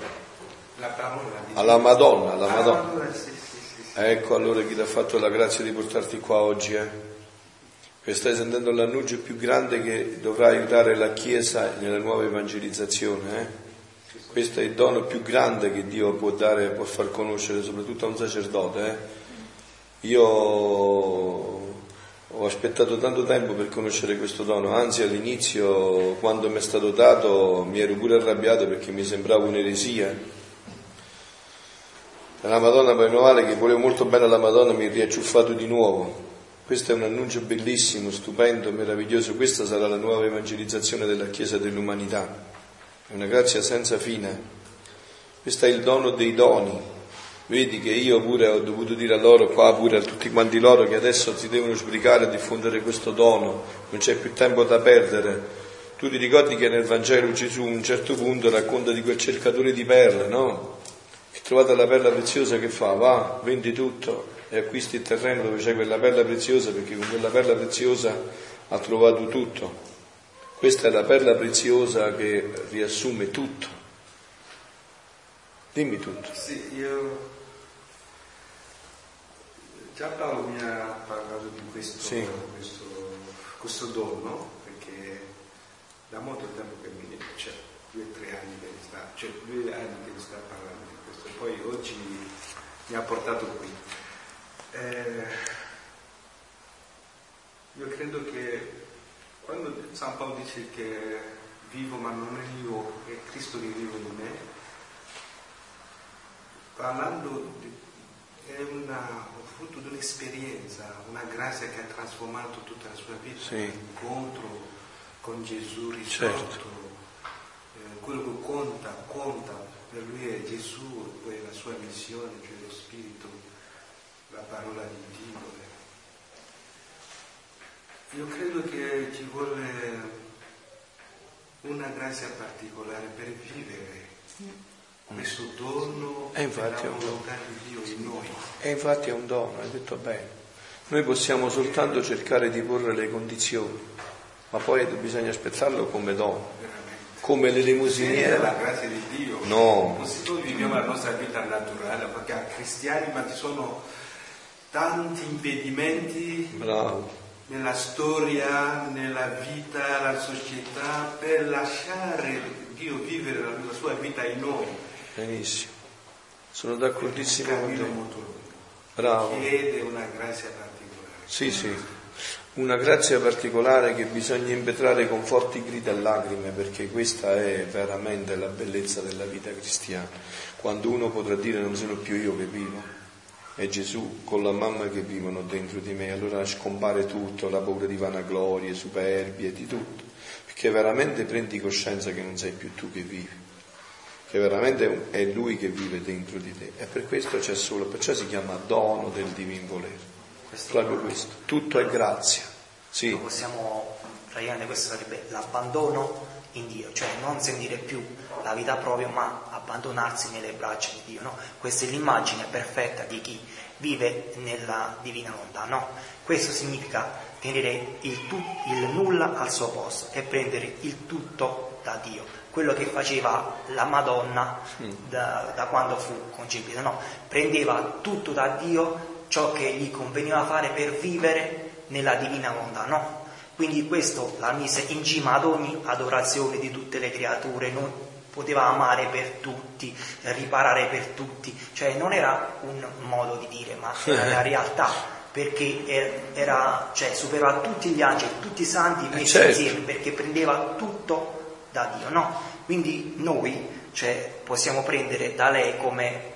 La parola di alla Madonna, alla ah, Madonna. Allora, sì, sì, sì, sì. Ecco allora chi ti ha fatto la grazia di portarti qua oggi, eh? Che stai sentendo l'annuncio più grande che dovrà aiutare la Chiesa nella nuova evangelizzazione, eh? Questo è il dono più grande che Dio può dare, può far conoscere, soprattutto a un sacerdote, eh? Io ho aspettato tanto tempo per conoscere questo dono, anzi all'inizio quando mi è stato dato mi ero pure arrabbiato perché mi sembrava un'eresia. La Madonna, per male che volevo molto bene alla Madonna, mi è riacciuffato di nuovo. Questo è un annuncio bellissimo, stupendo, meraviglioso. Questa sarà la nuova evangelizzazione della Chiesa e dell'umanità. È una grazia senza fine. Questo è il dono dei doni. Vedi che io pure ho dovuto dire a loro qua, pure a tutti quanti loro, che adesso si devono sbrigare a diffondere questo dono, non c'è più tempo da perdere. Tu ti ricordi che nel Vangelo Gesù a un certo punto racconta di quel cercatore di perle, no? Che trovata la perla preziosa, che fa? Va, vendi tutto e acquisti il terreno dove c'è quella perla preziosa, perché con quella perla preziosa ha trovato tutto. Questa è la perla preziosa che riassume tutto. Dimmi tutto. Sì, io già Paolo mi ha parlato di questo, sì. questo, questo dono, perché da molto tempo che mi cioè due o tre anni che mi sta, cioè due anni che mi sta parlando di questo, poi oggi mi ha portato qui. Eh, io credo che quando San Paolo dice che vivo ma non è io, è Cristo che vive in me, parlando di, è una, un frutto di un'esperienza, una grazia che ha trasformato tutta la sua vita, sì. L'incontro con Gesù risorto, certo. eh, quello che conta, conta per lui è Gesù, poi la sua missione, cioè lo Spirito, la parola di Dio. Io credo che ci vuole una grazia particolare per vivere. Sì. Questo dono è della volontà di Dio in noi. E infatti è un dono, hai detto bene. Noi possiamo soltanto cercare di porre le condizioni, ma poi bisogna aspettarlo come dono, come l'elemosiniera. La grazia di Dio. No. Noi viviamo la nostra vita naturale, perché a cristiani, ma ci sono tanti impedimenti. Bravo. Nella storia, nella vita, la società, per lasciare Dio vivere la sua vita in noi. Benissimo, sono d'accordissimo con te. Bravo. Chiede una grazia particolare. Sì, sì. una grazia particolare che bisogna impetrare con forti grida e lacrime, perché questa è veramente la bellezza della vita cristiana, quando uno potrà dire non sono più io che vivo, è Gesù con la mamma che vivono dentro di me. Allora scompare tutto, la paura di vanaglorie, superbie, di tutto, perché veramente prendi coscienza che non sei più tu che vivi, che veramente è Lui che vive dentro di te, e per questo c'è solo, perciò si chiama dono del divin volere. Proprio questo, tutto è grazia. Sì. No, possiamo, praticamente questo sarebbe l'abbandono in Dio, cioè non sentire più la vita propria, ma abbandonarsi nelle braccia di Dio, no? Questa è l'immagine perfetta di chi vive nella divina volontà, no? Questo significa tenere il, tu, il nulla al suo posto e prendere il tutto da Dio, quello che faceva la Madonna da, da quando fu concepita, no? Prendeva tutto da Dio, ciò che gli conveniva fare per vivere nella divina volontà, no? Quindi questo la mise in cima ad ogni adorazione di tutte le creature, non poteva amare per tutti, riparare per tutti, cioè non era un modo di dire, ma era la realtà, perché era, cioè, superava tutti gli angeli, tutti i santi messi certo. insieme, perché prendeva tutto da Dio, no? Quindi noi, cioè, possiamo prendere da lei come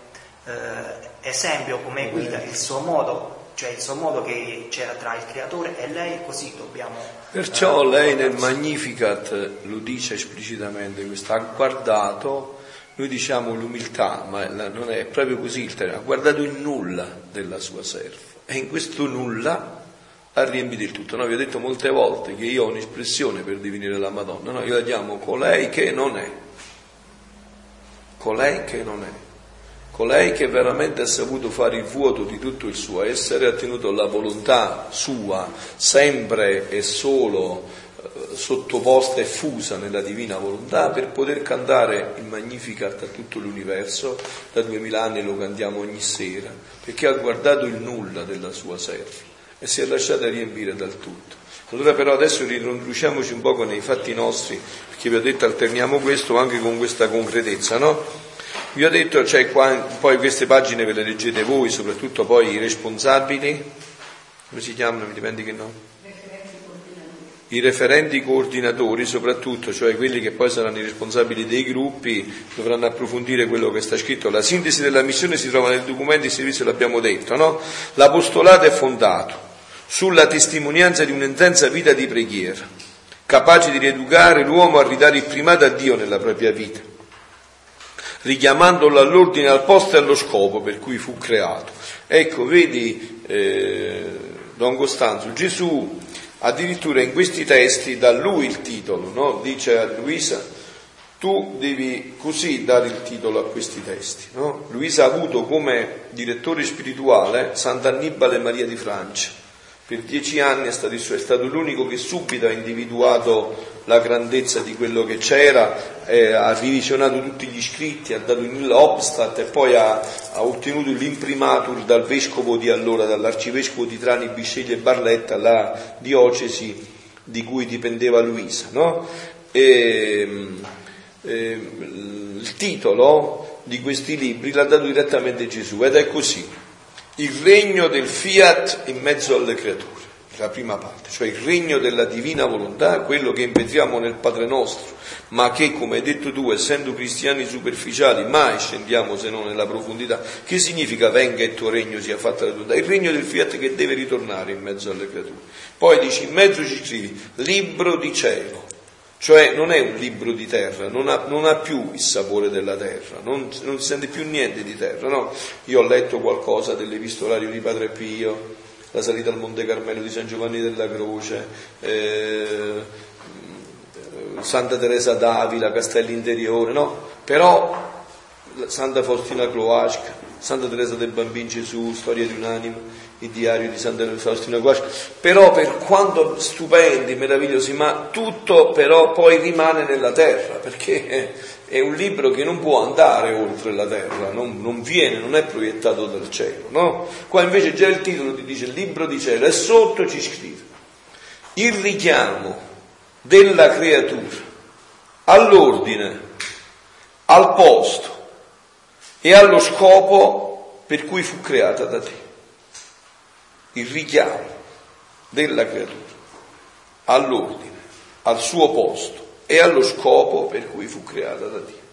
eh, esempio, come guida, il suo modo, cioè il suo modo che c'era tra il creatore e lei, così dobbiamo. Perciò eh, lei nel Magnificat lo dice esplicitamente, questo ha guardato, noi diciamo l'umiltà, ma non è proprio così il termine, ha guardato il nulla della sua serva e in questo nulla ha riempito il tutto. Noi vi ho detto molte volte che io ho un'espressione per definire la Madonna, no? Io la chiamo colei che non è, colei che non è. Colei che veramente ha saputo fare il vuoto di tutto il suo essere, ha tenuto la volontà sua sempre e solo eh, sottoposta e fusa nella divina volontà per poter cantare il Magnificat a tutto l'universo. Da duemila anni lo cantiamo ogni sera, perché ha guardato il nulla della sua serva e si è lasciata riempire dal tutto. Allora però adesso riconduciamoci un poco nei fatti nostri, perché vi ho detto alterniamo questo anche con questa concretezza, no? Vi ho detto, cioè, qua, poi queste pagine ve le leggete voi, soprattutto poi i responsabili, come si chiamano, mi dipende che no? I referenti coordinatori, soprattutto, cioè quelli che poi saranno i responsabili dei gruppi, dovranno approfondire quello che sta scritto. La sintesi della missione si trova nel documento di servizio, l'abbiamo detto, no? L'apostolato è fondato sulla testimonianza di un'intensa vita di preghiera, capace di rieducare l'uomo a ridare il primato a Dio nella propria vita, richiamandolo all'ordine, al posto e allo scopo per cui fu creato. Ecco, vedi eh, Don Costanzo, Gesù addirittura in questi testi dà lui il titolo, no? Dice a Luisa, tu devi così dare il titolo a questi testi, no? Luisa ha avuto come direttore spirituale Sant'Annibale Maria di Francia, per dieci anni è stato, è stato l'unico che subito ha individuato la grandezza di quello che c'era, eh, ha revisionato tutti gli scritti, ha dato il nulla obstat e poi ha, ha ottenuto l'imprimatur dal vescovo di allora, dall'arcivescovo di Trani, Bisceglie e Barletta, la diocesi di cui dipendeva Luisa, no? E, e, il titolo di questi libri l'ha dato direttamente Gesù ed è così: il regno del Fiat in mezzo alle creature. La prima parte, cioè il regno della divina volontà, quello che impetriamo nel Padre nostro, ma che, come hai detto tu, essendo cristiani superficiali, mai scendiamo se non nella profondità. Che significa venga il tuo regno, sia fatta la tua volontà? Il regno del Fiat che deve ritornare in mezzo alle creature. Poi dici, in mezzo ci scrivi libro di cielo, cioè non è un libro di terra, non ha, non ha più il sapore della terra, non, non si sente più niente di terra, no? Io ho letto qualcosa dell'epistolario di Padre Pio, la salita al Monte Carmelo di San Giovanni della Croce, eh, Santa Teresa d'Avila, Castello Interiore, no? Però Santa Faustina Kowalska, Santa Teresa del Bambino Gesù, Storia di un'anima, il diario di Santa Faustina Kowalska, però per quanto stupendi, meravigliosi, ma tutto però poi rimane nella terra, perché è un libro che non può andare oltre la terra, non, non viene, non è proiettato dal cielo, no? Qua invece già il titolo ti dice libro di cielo e sotto ci scrive il richiamo della creatura all'ordine, al posto e allo scopo per cui fu creata da te. Il richiamo della creatura all'ordine, al suo posto e allo scopo per cui fu creata da Dio.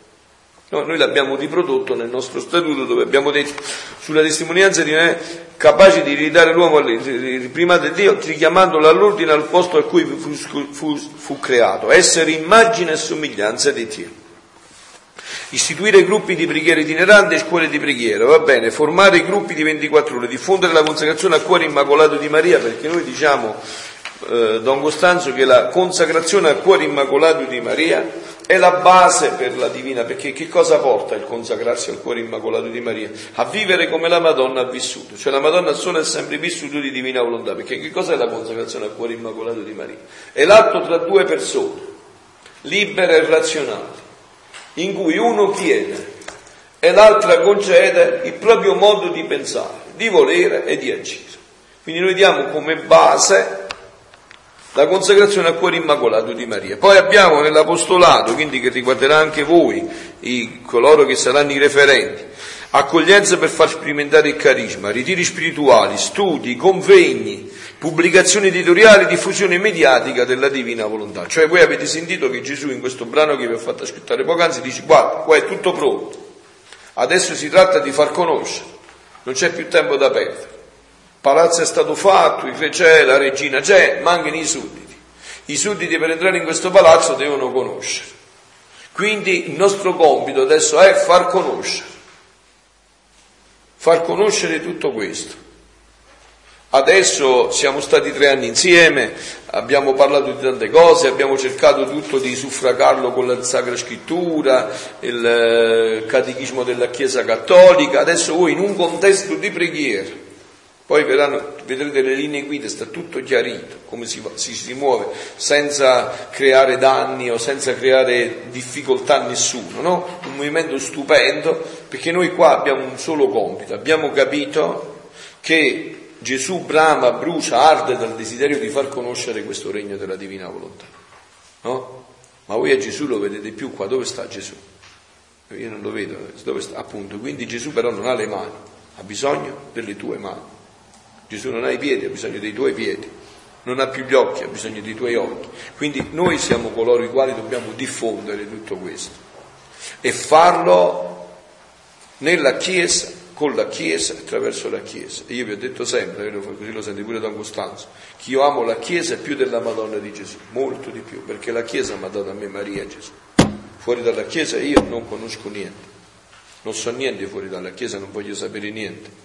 Noi, noi l'abbiamo riprodotto nel nostro statuto, dove abbiamo detto sulla testimonianza di noi, capaci di ridare l'uomo al primato di Dio, richiamandolo all'ordine, al posto al cui fu, fu, fu creato, essere immagine e somiglianza di Dio. Istituire gruppi di preghiera itinerante e scuole di preghiera, va bene, formare gruppi di ventiquattro ore, diffondere la consacrazione al cuore immacolato di Maria, perché noi diciamo, eh, Don Costanzo, che la consacrazione al cuore immacolato di Maria è la base per la divina, perché che cosa porta il consacrarsi al cuore immacolato di Maria? A vivere come la Madonna ha vissuto, cioè la Madonna sola è sempre vissuta di divina volontà, perché che cosa è la consacrazione al cuore immacolato di Maria? È l'atto tra due persone, libere e razionali, in cui uno chiede e l'altra concede il proprio modo di pensare, di volere e di agire. Quindi noi diamo come base la consacrazione al cuore immacolato di Maria. Poi abbiamo nell'apostolato, quindi che riguarderà anche voi, i, coloro che saranno i referenti, accoglienza per far sperimentare il carisma, ritiri spirituali, studi, convegni, pubblicazioni editoriali, diffusione mediatica della divina volontà. Cioè voi avete sentito che Gesù in questo brano che vi ho fatto ascoltare poc'anzi dice: guarda, qua è tutto pronto, adesso si tratta di far conoscere, non c'è più tempo da perdere. Palazzo è stato fatto, il re c'è, la regina c'è, mancano i sudditi. I sudditi per entrare in questo palazzo devono conoscere. Quindi il nostro compito adesso è far conoscere. Far conoscere tutto questo. Adesso siamo stati tre anni insieme, abbiamo parlato di tante cose, abbiamo cercato tutto di suffragarlo con la Sacra Scrittura, il Catechismo della Chiesa Cattolica. Adesso voi in un contesto di preghiera, poi verranno, vedrete le linee guida, sta tutto chiarito, come si, si, si muove, senza creare danni o senza creare difficoltà a nessuno, no? Un movimento stupendo, perché noi qua abbiamo un solo compito, abbiamo capito che Gesù brama, brucia, arde dal desiderio di far conoscere questo regno della divina volontà, no? Ma voi a Gesù lo vedete più qua, dove sta Gesù? Io non lo vedo, dove sta? Appunto, quindi Gesù però non ha le mani, ha bisogno delle tue mani. Gesù non ha i piedi, ha bisogno dei tuoi piedi, non ha più gli occhi, ha bisogno dei tuoi occhi. Quindi noi siamo coloro i quali dobbiamo diffondere tutto questo e farlo nella Chiesa, con la Chiesa, attraverso la Chiesa. E io vi ho detto sempre, così lo sente pure Don Costanzo, che io amo la Chiesa più della Madonna di Gesù, molto di più, perché la Chiesa mi ha dato a me Maria e Gesù. Fuori dalla Chiesa io non conosco niente, non so niente fuori dalla Chiesa, non voglio sapere niente.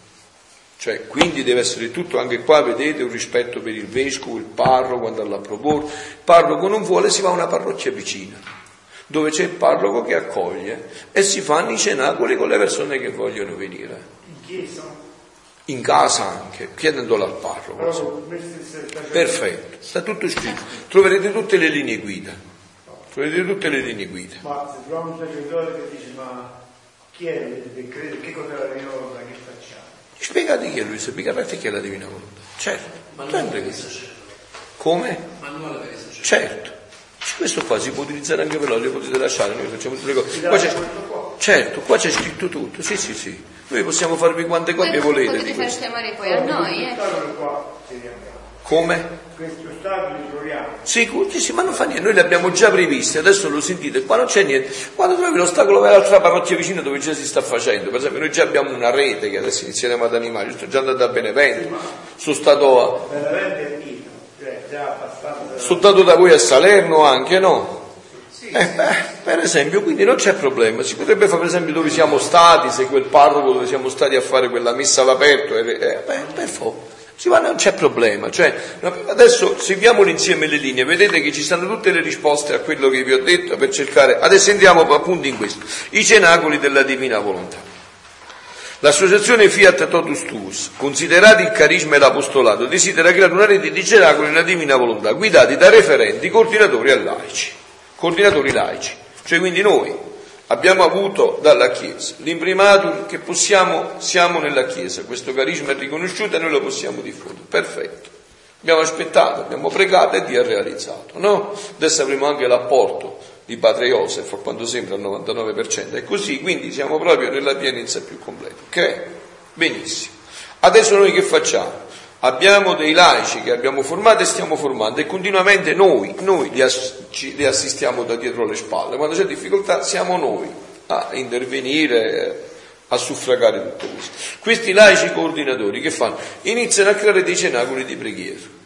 Cioè, quindi deve essere tutto, anche qua vedete, un rispetto per il vescovo, il parroco, andarlo a proporre. Il parroco non vuole, si va a una parrocchia vicina, dove c'è il parroco che accoglie e si fanno i cenacoli con le persone che vogliono venire. In chiesa? In casa anche, chiedendolo al parroco. Perfetto, sta tutto scritto. Troverete tutte le linee guida. Troverete tutte le linee guida. Ma se troviamo un sacerdotore che dice, ma chi è che crede, che cos'è la mia volontà, che facciamo? Spiegate chi è Luisa Piccarreta e chi è la divina volontà. Certo, sempre questo. Come? Manuale per il certo. Questo qua si può utilizzare anche per loro, lo potete lasciare, noi facciamo tutte le cose. Qua c'è, certo, qua c'è scritto tutto, sì, sì, sì. Noi possiamo farvi quante copie volete. Potete far chiamare poi a noi, eh. Come? Questi ostacoli li troviamo. Sì, sì, ma non fa niente, noi li abbiamo già previsti, adesso lo sentite, qua non c'è niente. Quando trovi l'ostacolo vai all'altra parrocchia vicina dove già si sta facendo. Per esempio noi già abbiamo una rete che adesso inizieremo ad animare, io sto già andato a Benevento, sì, ma... sono stato a... Benevento è già passato da... Sono stato da voi a Salerno anche, no? Sì, eh, sì. Beh, per esempio, quindi non c'è problema, si potrebbe fare per esempio dove siamo stati, se quel parroco dove siamo stati a fare quella messa all'aperto, eh, beh, per favore. Sì, ma non c'è problema, cioè, adesso seguiamole insieme le linee, vedete che ci stanno tutte le risposte a quello che vi ho detto per cercare, adesso andiamo appunto in questo, i cenacoli della divina volontà. L'associazione Fiat Totus Tuus, considerati il carisma e l'apostolato, desidera creare una rete di cenacoli nella divina volontà, guidati da referenti, coordinatori e laici, coordinatori laici, cioè quindi noi. Abbiamo avuto dalla Chiesa l'imprimatur che possiamo, siamo nella Chiesa, questo carisma è riconosciuto e noi lo possiamo diffondere, perfetto. Abbiamo aspettato, abbiamo pregato e Dio ha realizzato, no? Adesso avremo anche l'apporto di Padre Joseph, a quanto sembra al novantanove per cento, è così, quindi siamo proprio nella pienezza più completa, ok? Benissimo. Adesso noi che facciamo? Abbiamo dei laici che abbiamo formato e stiamo formando, e continuamente noi, noi li, ass- ci, li assistiamo da dietro le spalle. Quando c'è difficoltà siamo noi a intervenire, a suffragare tutto questo. Questi laici coordinatori che fanno? Iniziano a creare dei cenacoli di preghiera.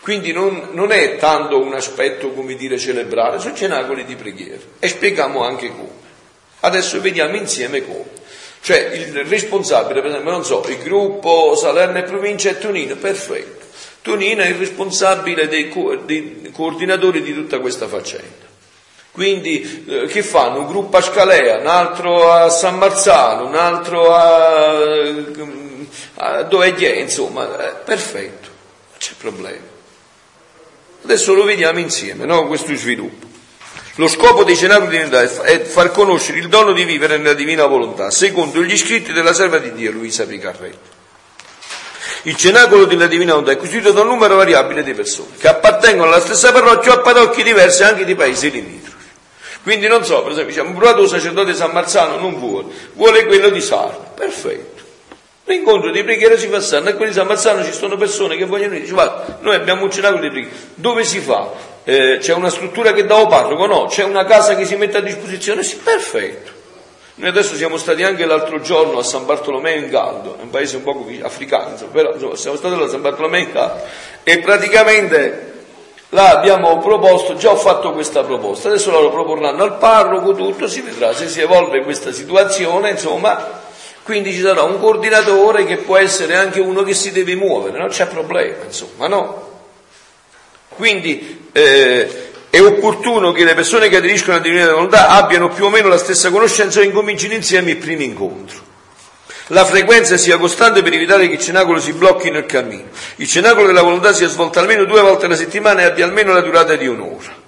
Quindi non, non è tanto un aspetto, come dire, celebrare, sono cenacoli di preghiera, e spieghiamo anche come. Adesso vediamo insieme come. Cioè il responsabile, per esempio, non so, il gruppo Salerno e Provincia è Tonino, perfetto. Tonino è il responsabile dei, co- dei coordinatori di tutta questa faccenda. Quindi eh, che fanno? Un gruppo a Scalea, un altro a San Marzano, un altro a, a Doeglie, insomma, eh, perfetto, non c'è problema. Adesso lo vediamo insieme, no? Questo sviluppo. Lo scopo dei cenacoli di divinità è far conoscere il dono di vivere nella divina volontà, secondo gli scritti della serva di Dio Luisa Piccarreta. Il cenacolo della divina volontà è costituito da un numero variabile di persone che appartengono alla stessa parrocchia o a parrocchie diverse anche di paesi limitrofi. Quindi non so, per esempio, diciamo, un provato sacerdote di San Marzano non vuole, vuole quello di Sarno, perfetto. L'incontro di preghiera si fa sanno, e quelli di San Marzano ci sono persone che vogliono dire, guarda, noi abbiamo un cenacolo di preghiera, dove si fa? Eh, c'è una struttura che dà o parroco? No, c'è una casa che si mette a disposizione? Sì, perfetto. Noi adesso siamo stati anche l'altro giorno a San Bartolomeo in Caldo, è un paese un po' africano, però insomma, siamo stati a San Bartolomeo in Caldo, e praticamente là abbiamo proposto, già ho fatto questa proposta, adesso la lo proporranno al parroco, tutto, si vedrà se si evolve questa situazione, insomma. Quindi ci sarà un coordinatore che può essere anche uno che si deve muovere, non c'è problema, insomma, no? Quindi eh, è opportuno che le persone che aderiscono alla Divina Volontà abbiano più o meno la stessa conoscenza e incomincino insieme il primo incontro. La frequenza sia costante per evitare che il cenacolo si blocchi nel cammino. Il cenacolo della volontà sia svolto almeno due volte alla settimana e abbia almeno la durata di un'ora.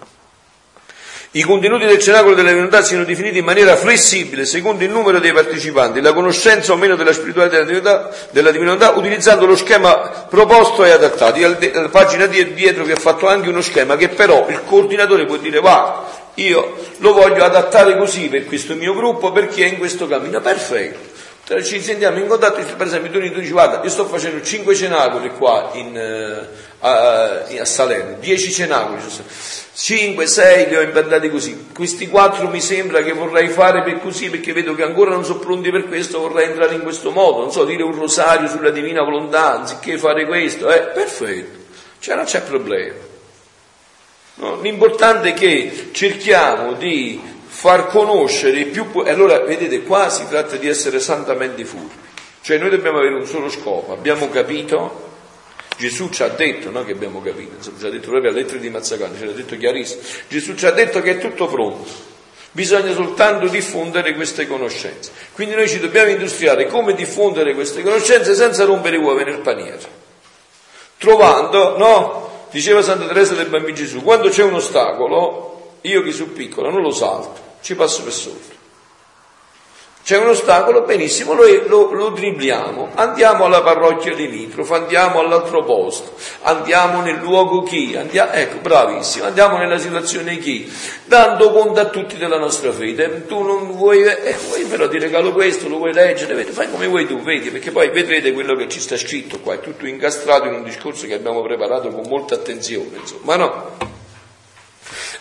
I contenuti del cenacolo della volontà siano definiti in maniera flessibile secondo il numero dei partecipanti, la conoscenza o meno della spiritualità della divinità, della divinità utilizzando lo schema proposto e adattato. Io alla pagina dietro vi ho fatto anche uno schema che però il coordinatore può dire, va, io lo voglio adattare così per questo mio gruppo perché è in questo cammino, perfetto. Ci sentiamo in contatto, per esempio tu, tu dici, guarda, io sto facendo cinque cenacoli qua in, a, a Salerno, dieci cenacoli, cinque, sei li ho impiantati così, questi quattro mi sembra che vorrei fare per così perché vedo che ancora non sono pronti per questo, vorrei entrare in questo modo, non so, dire un rosario sulla divina volontà anziché fare questo, eh, perfetto, cioè non c'è problema. No, l'importante è che cerchiamo di far conoscere più. E allora vedete, qua si tratta di essere santamente furbi, cioè noi dobbiamo avere un solo scopo, abbiamo capito, Gesù ci ha detto, no, che abbiamo capito, insomma, ci ha detto proprio a lettere di Mazzacane, ce l'ha detto chiarissimo, Gesù ci ha detto che è tutto pronto, bisogna soltanto diffondere queste conoscenze, quindi noi ci dobbiamo industriare come diffondere queste conoscenze senza rompere uova nel paniere, trovando, no, diceva Santa Teresa del Bambino Gesù, quando c'è un ostacolo io che sono piccolo non lo salto, ci passo per sotto. C'è un ostacolo, benissimo, noi lo, lo dribliamo, andiamo alla parrocchia limitrofa, andiamo all'altro posto, andiamo nel luogo chi, andiamo, ecco, bravissimo, andiamo nella situazione chi, dando conto a tutti della nostra fede. Tu non vuoi, eh, però ti regalo questo, lo vuoi leggere, vedi, fai come vuoi tu, vedi, perché poi vedrete quello che ci sta scritto qua, è tutto incastrato in un discorso che abbiamo preparato con molta attenzione, insomma, no?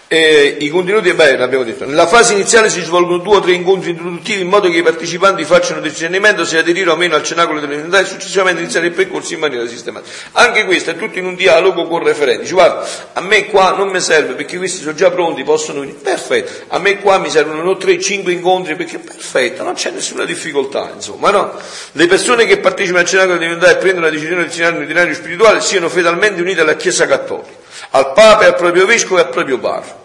Eh, i contenuti, beh, l'abbiamo detto, nella fase iniziale si svolgono due o tre incontri introduttivi in modo che i partecipanti facciano discernimento se aderire o meno al cenacolo delle divinità e successivamente iniziare il percorso in maniera sistematica. Anche questo è tutto in un dialogo con referenti. Dice, guarda, a me qua non mi serve perché questi sono già pronti, possono venire, perfetto, a me qua mi servono tre, cinque incontri perché perfetto, non c'è nessuna difficoltà, insomma, no? Le persone che partecipano al cenacolo delle divinità e prendono la decisione di iniziare un itinerario spirituale siano fedelmente unite alla Chiesa Cattolica, al Papa, al proprio vescovo e al proprio parroco.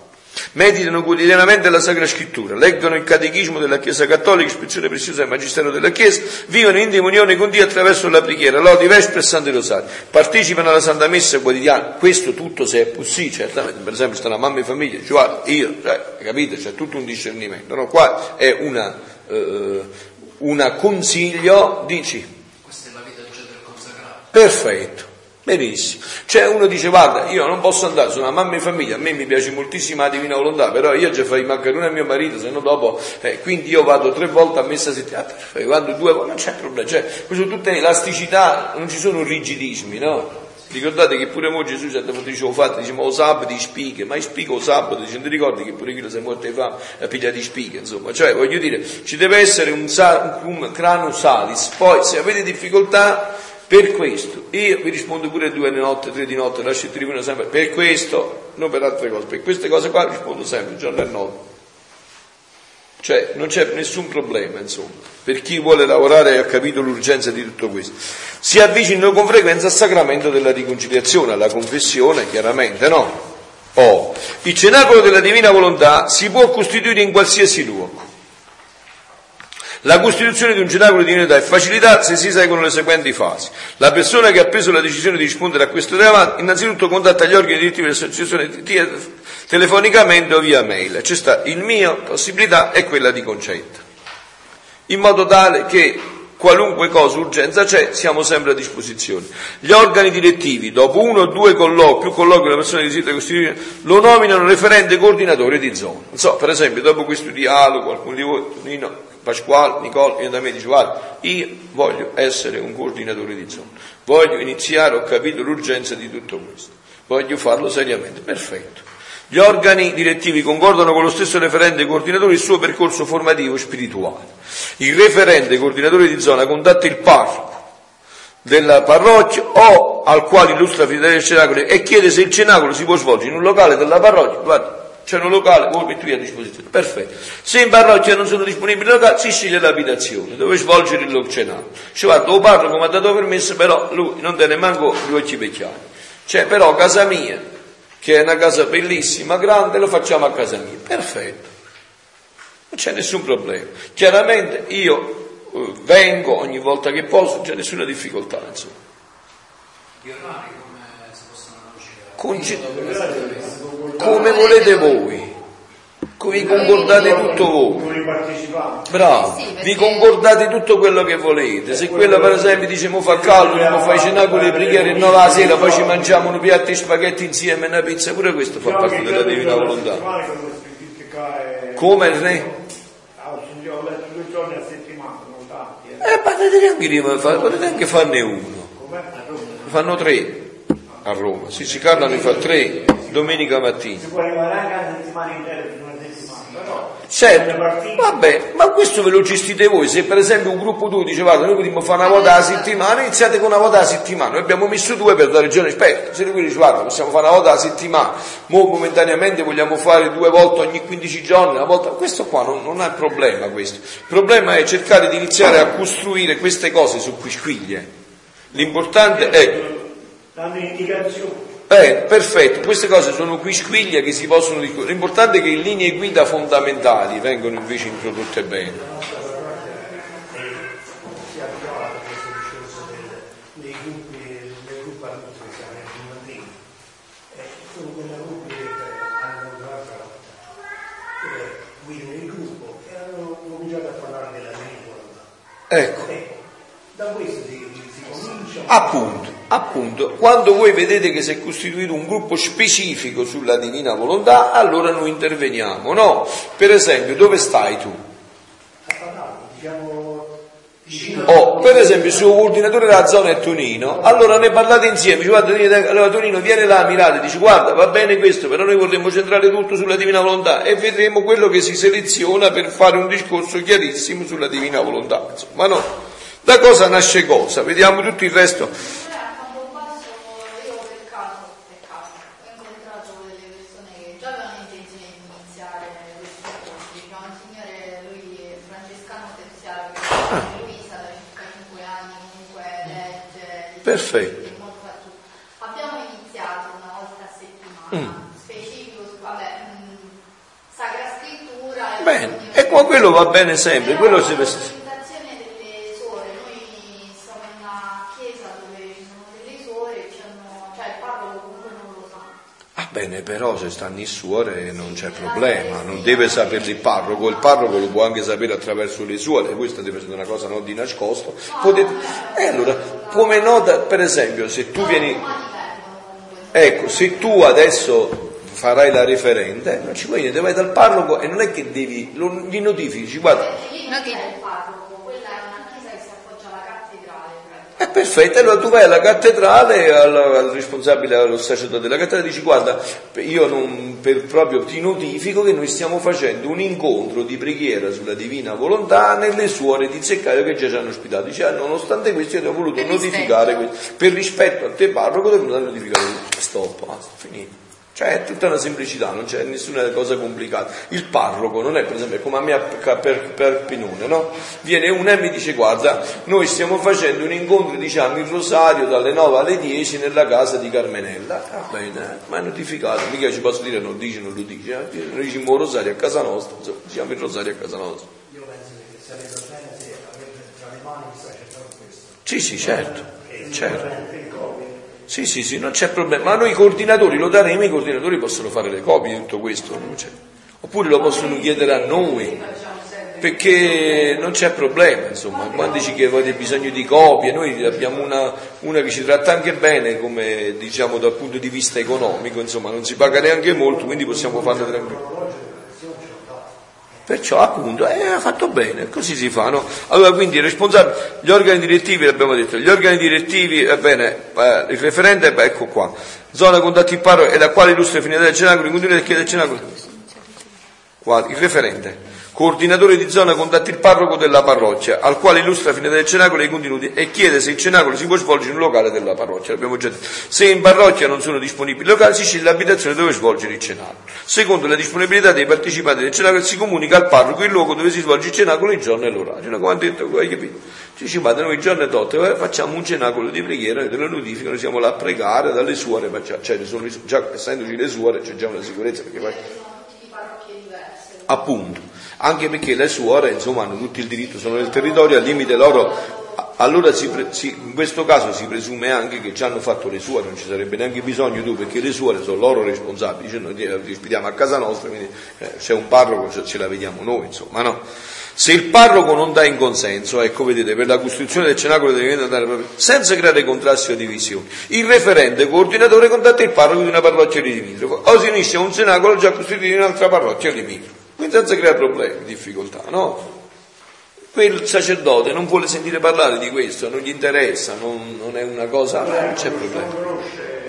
Meditano quotidianamente la Sacra Scrittura, leggono il Catechismo della Chiesa Cattolica, ispezione preziosa del Magistero della Chiesa, vivono in comunione con Dio attraverso la preghiera, lodi, vespri e santi rosari, partecipano alla Santa Messa quotidiana. Questo tutto se è possibile, certamente. Per esempio sta la mamma in famiglia, dice, guarda, io, cioè, capite, c'è tutto un discernimento, no? Qua è una eh, una consiglio, dici, questa è la vita del genere consacrato, perfetto. Benissimo. Cioè uno dice, guarda, io non posso andare, sono una mamma in famiglia, a me mi piace moltissimo la Divina Volontà, però io già fai mancare a mio marito, se no dopo, eh, quindi io vado tre volte a messa settimana, ah, vado due volte, non c'è problema, cioè, queste sono tutte elasticità, non ci sono rigidismi, no? Ricordate che pure mo Gesù ci ha detto, dicevo, fate, diciamo, o sabato di spighe, ma i spighe o sabato, dice, ti ricordi che pure chi lo sei morto di fame ha pigliato di spighe, insomma, cioè voglio dire, ci deve essere un, sal, un crano salis, poi se avete difficoltà per questo, io vi rispondo pure due di notte, tre di notte, lascio il telefono sempre, per questo, non per altre cose, per queste cose qua rispondo sempre, giorno e notte. Cioè non c'è nessun problema, insomma, per chi vuole lavorare ha capito l'urgenza di tutto questo. Si avvicinano con frequenza al sacramento della riconciliazione, alla confessione, chiaramente, no? Oh, il cenacolo della Divina Volontà si può costituire in qualsiasi luogo. La costituzione di un cenacolo di unità è facilitata se si seguono le seguenti fasi. La persona che ha preso la decisione di rispondere a questo tema innanzitutto contatta gli organi direttivi dell'associazione telefonicamente o via mail. C'è sta il mio, possibilità è quella di concetta. In modo tale che qualunque cosa, urgenza c'è, siamo sempre a disposizione. Gli organi direttivi, dopo uno o due colloqui, più colloqui della persona che desidera costituire, lo nominano referente coordinatore di zona. Non so, per esempio, dopo questo dialogo, alcuni di voi, Tonino, Pasquale, Nicola, viene da me e dice, guarda, io voglio essere un coordinatore di zona, voglio iniziare, ho capito l'urgenza di tutto questo, voglio farlo seriamente, perfetto. Gli organi direttivi concordano con lo stesso referente coordinatore il suo percorso formativo spirituale. Il referente coordinatore di zona contatta il parroco della parrocchia o al quale illustra la del cenacolo e chiede se il cenacolo si può svolgere in un locale della parrocchia. Guarda, c'è un locale, voi metti a disposizione, perfetto. Se in parrocchia non sono disponibili locali, si sceglie l'abitazione dove svolgere il cenacolo. Ci guarda, lo parroco mi ha dato permesso, però lui non te ne manco gli occhi pecchiati. Cioè, però casa mia, che è una casa bellissima, grande, lo facciamo a casa mia, perfetto, non c'è nessun problema. Chiaramente io eh, vengo ogni volta che posso, non c'è nessuna difficoltà, insomma. Gli orari come si possono concedere? Conge- come volete voi, vi concordate tutto voi, bravo, vi concordate tutto quello che volete. Se quella per esempio dice mo fa caldo, mo fai cenacolo e preghiere, no la sera poi ci mangiamo un piatto di spaghetti insieme e una pizza, pure questo fa parte della Divina Volontà. Come il re? Eh, potete anche potete anche farne uno, fanno tre a Roma, si si Carla ne fa tre domenica mattina. Certo, vabbè, ma questo ve lo gestite voi. Se per esempio un gruppo due dice guarda, noi potremmo fare una volta alla settimana, iniziate con una volta alla settimana, noi abbiamo messo due per dare giorno esperto. Se lui dice guarda, possiamo fare una volta alla settimana, mo momentaneamente vogliamo fare due volte ogni quindici giorni, una volta, questo qua non, non è problema questo. Il problema è cercare di iniziare a costruire queste cose su quisquiglie. L'importante è indicazione. Eh, perfetto, queste cose sono quisquiglie che si possono discutere. L'importante è che in linee guida fondamentali vengano invece introdotte bene. Dei gruppi, dei gruppi adulti, sono quei gruppi che hanno guidato il gruppo e hanno cominciato a parlare della lingua. Ecco, da questo si comincia. Appunto. Appunto, quando voi vedete che si è costituito un gruppo specifico sulla Divina Volontà, allora noi interveniamo, no? Per esempio, dove stai tu? Oh, per esempio, il suo coordinatore della zona è Tonino, allora ne parlate insieme, dice, guarda, allora Tonino viene là, mirate, dice guarda, va bene questo, però noi vorremmo centrare tutto sulla Divina Volontà e vedremo quello che si seleziona per fare un discorso chiarissimo sulla Divina Volontà, insomma, no? Da cosa nasce cosa? Vediamo tutto il resto. Perfetto. Abbiamo iniziato una volta a settimana, mm. specifico su vabbè, Sacra Scrittura. Bene, e con quello va bene sempre. Quello la presentazione delle suore, noi siamo in una chiesa dove ci sono delle suore, cioè il parroco comunque non lo sa. Ah bene, Eh, però se stanno in suore non c'è problema, non deve saperli il parroco, il parroco lo può anche sapere attraverso le suore, questa deve essere una cosa non di nascosto. Potete... E eh, allora, come nota, per esempio, se tu vieni... Ecco, se tu adesso farai la referente, non ci vuoi niente, vai dal parroco e non è che devi, lo, gli notifici, guarda... No, che... è perfetto, allora tu vai alla cattedrale, al, al responsabile, allo sacerdote della cattedrale, dici guarda, io non, per proprio ti notifico che noi stiamo facendo un incontro di preghiera sulla Divina Volontà nelle suore di Zeccaio che già ci hanno ospitato. Dice, ah, nonostante questo io ti ho voluto per notificare, questo. Per rispetto a te parroco ti ho voluto notificare, stop, ah, finito. Cioè è tutta una semplicità, non c'è nessuna cosa complicata. Il parroco non è, per esempio, come a me per, per, per Pinone, no? Viene uno e mi dice guarda, noi stiamo facendo un incontro, diciamo, il rosario dalle nove alle dieci nella casa di Carmenella. Va ah, bene, ma è notificato, mica ci posso dire non dice, non lo dice, eh? Noi diciamo il rosario a casa nostra, insomma, diciamo il rosario a casa nostra. Io penso che sarebbe bene se avrebbe tra le mani il sacerdote questo. Sì, sì, certo, certo. Sì, sì, sì, non c'è problema, ma noi coordinatori lo daremo, i coordinatori possono fare le copie di tutto questo, non c'è. Oppure lo possono chiedere a noi, perché non c'è problema, insomma, quando ci avete bisogno di copie, noi abbiamo una, una che ci tratta anche bene, come diciamo dal punto di vista economico, insomma, non si paga neanche molto, quindi possiamo farlo tranquillamente. Perciò appunto eh, ha fatto bene, così si fa, no? Allora quindi i responsabili, gli organi direttivi, l'abbiamo detto, gli organi direttivi, ebbene, eh, il referente, beh, ecco qua, zona contatti in parroco e da quale illustre finalità del Cenacolo, in continuità del Chiesa del Cenacolo, qua, il referente, coordinatore di zona contatti il parroco della parrocchia, al quale illustra finalità del Cenacolo e i contenuti e chiede se il Cenacolo si può svolgere in un locale della parrocchia, l'abbiamo già detto, se in parrocchia non sono disponibili locali si sceglie l'abitazione dove svolgere il Cenacolo. Secondo la disponibilità dei partecipanti del Cenacolo si comunica al parroco il luogo dove si svolge il Cenacolo, il giorno e l'orario. Come ha detto, hai capito? Ci ci vado noi il giorno e notte, eh, facciamo un Cenacolo di preghiera e della notifica, noi siamo là a pregare dalle suore, ma già, cioè, sono, già essendoci le suore c'è già una sicurezza perché poi... appunto. Anche perché le suore, insomma, hanno tutto il diritto, sono nel territorio, al limite loro, allora si pre, si, in questo caso si presume anche che ci hanno fatto le suore, non ci sarebbe neanche bisogno tu, perché le suore sono loro responsabili, cioè noi li ospitiamo a casa nostra, quindi eh, c'è un parroco, ce, ce la vediamo noi, insomma, no? Se il parroco non dà in consenso, ecco vedete, per la costruzione del Cenacolo deve andare proprio, senza creare contrasti o divisioni, il referente coordinatore contatta il parroco di una parrocchia limitrofa, o si unisce a un Cenacolo già costruito in un'altra parrocchia limitrofa. Quindi senza creare problemi, difficoltà, no? Quel sacerdote non vuole sentire parlare di questo, non gli interessa, non, non è una cosa, non c'è problema.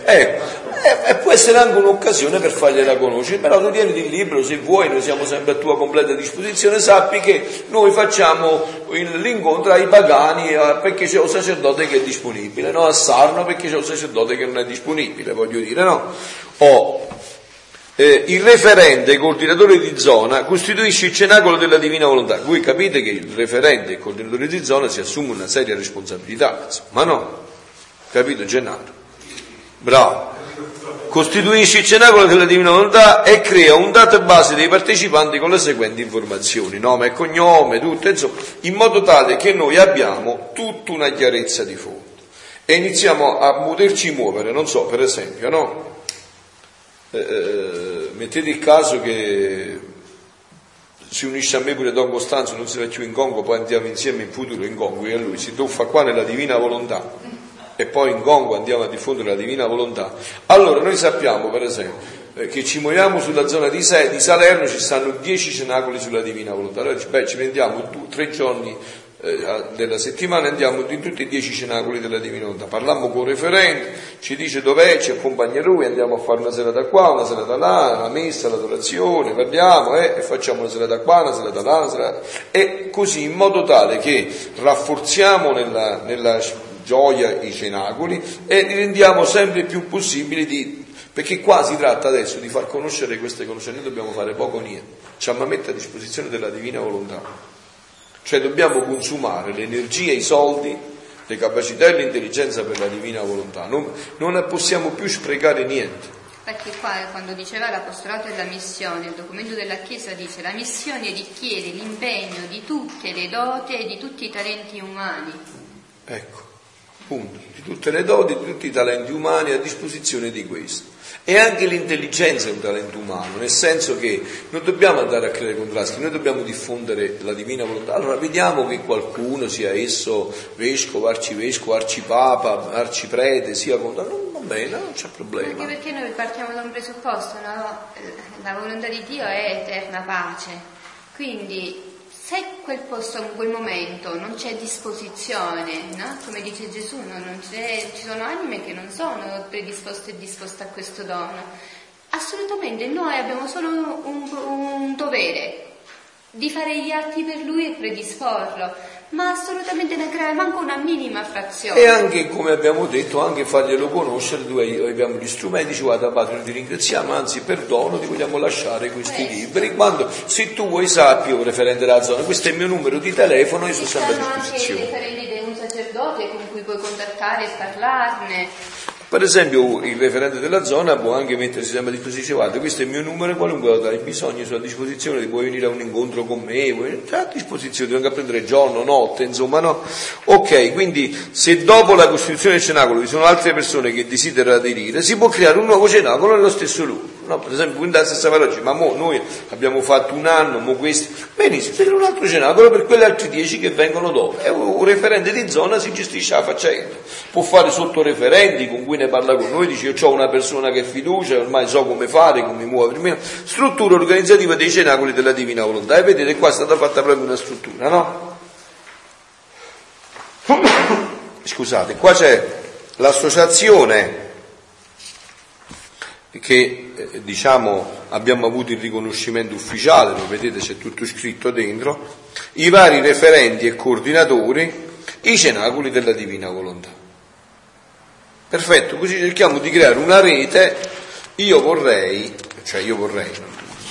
Ecco, e, e può essere anche un'occasione per fargliela conoscere, però tu tieniti libero, se vuoi, noi siamo sempre a tua completa disposizione, sappi che noi facciamo il, l'incontro ai pagani perché c'è un sacerdote che è disponibile, no? A Sarno perché c'è un sacerdote che non è disponibile, voglio dire, no? O... Eh, il referente, il coordinatore di zona, costituisce il Cenacolo della Divina Volontà. Voi capite che il referente, il coordinatore di zona, si assume una seria responsabilità, ma no, capito Gennaro? Bravo. Costituisce il Cenacolo della Divina Volontà e crea un database dei partecipanti con le seguenti informazioni, nome e cognome, tutto, insomma, in modo tale che noi abbiamo tutta una chiarezza di fondo e iniziamo a poterci muovere, non so, per esempio, no? Eh, mettete il caso che si unisce a me pure Don Costanzo, non sarà più in Congo, poi andiamo insieme in futuro in Congo e a lui si tuffa qua nella Divina Volontà e poi in Congo andiamo a diffondere la Divina Volontà. Allora noi sappiamo per esempio che ci muoviamo sulla zona di Salerno, ci stanno dieci cenacoli sulla Divina Volontà, allora beh, ci prendiamo tre giorni della settimana, andiamo in tutti i dieci cenacoli della Divina Volontà, parliamo con il referente, ci dice dov'è, ci accompagna lui, andiamo a fare una serata qua, una serata là, una messa, l'adorazione, parliamo eh, e facciamo una serata qua, una serata là, una serata... e così in modo tale che rafforziamo nella, nella gioia i cenacoli e li rendiamo sempre più possibili di... perché qua si tratta adesso di far conoscere queste conoscenze, dobbiamo fare poco o niente, ci hanno messo a disposizione della Divina Volontà. Cioè dobbiamo consumare l'energia, i soldi, le capacità e l'intelligenza per la Divina Volontà, non, non possiamo più sprecare niente. Perché qua quando diceva l'apostolato e la missione, il documento della Chiesa dice la missione richiede l'impegno di tutte le doti e di tutti i talenti umani. Ecco, appunto, di tutte le doti e di tutti i talenti umani a disposizione di questo. E anche l'intelligenza è un talento umano, nel senso che non dobbiamo andare a creare contrasti, noi dobbiamo diffondere la divina volontà. Allora vediamo che qualcuno, sia esso vescovo, arcivescovo, arcipapa, arciprete, sia condannato, va bene, non c'è problema. Anche perché noi partiamo da un presupposto, no? La volontà di Dio è eterna pace, quindi se quel posto, in quel momento non c'è disposizione, no? Come dice Gesù, no? non c'è, ci sono anime che non sono predisposte e disposte a questo dono. Assolutamente, noi abbiamo solo un, un dovere di fare gli atti per lui e predisporlo, ma assolutamente ne crea manco una minima frazione. E anche, come abbiamo detto, anche farglielo conoscere. Noi abbiamo gli strumenti, ci guarda Padre, ti ringraziamo, anzi perdono, ti vogliamo lasciare questi eh. libri. Quando, se tu vuoi, sappi, io referente della zona, questo è il mio numero di telefono, io sono sempre a disposizione. Anche le referenti di un sacerdote con cui puoi contattare e parlarne. Per esempio, il referente della zona può anche mettersi sempre a disposizione, guarda, questo è il mio numero, qualunque cosa hai bisogno, sono a disposizione, puoi venire a un incontro con me, puoi... a disposizione, devo anche prendere giorno, notte, insomma, no? Ok, quindi se dopo la costituzione del cenacolo vi sono altre persone che desiderano aderire, si può creare un nuovo cenacolo nello stesso luogo. No, per esempio, quindi la stessa parola, ma mo noi abbiamo fatto un anno, mo questi, benissimo, c'è un altro cenacolo per quelle altre dieci che vengono dopo. E un referente di zona si gestisce la faccenda, può fare sottoreferenti con cui ne parla con noi, dice io ho una persona che è fiducia, ormai so come fare, come muovermi. Struttura organizzativa dei cenacoli della Divina Volontà, e vedete qua è stata fatta proprio una struttura, no? Scusate, qua c'è l'associazione che eh, diciamo abbiamo avuto il riconoscimento ufficiale, lo vedete, c'è tutto scritto dentro, i vari referenti e coordinatori, i cenacoli della Divina Volontà. Perfetto, così cerchiamo di creare una rete. Io vorrei, cioè io vorrei,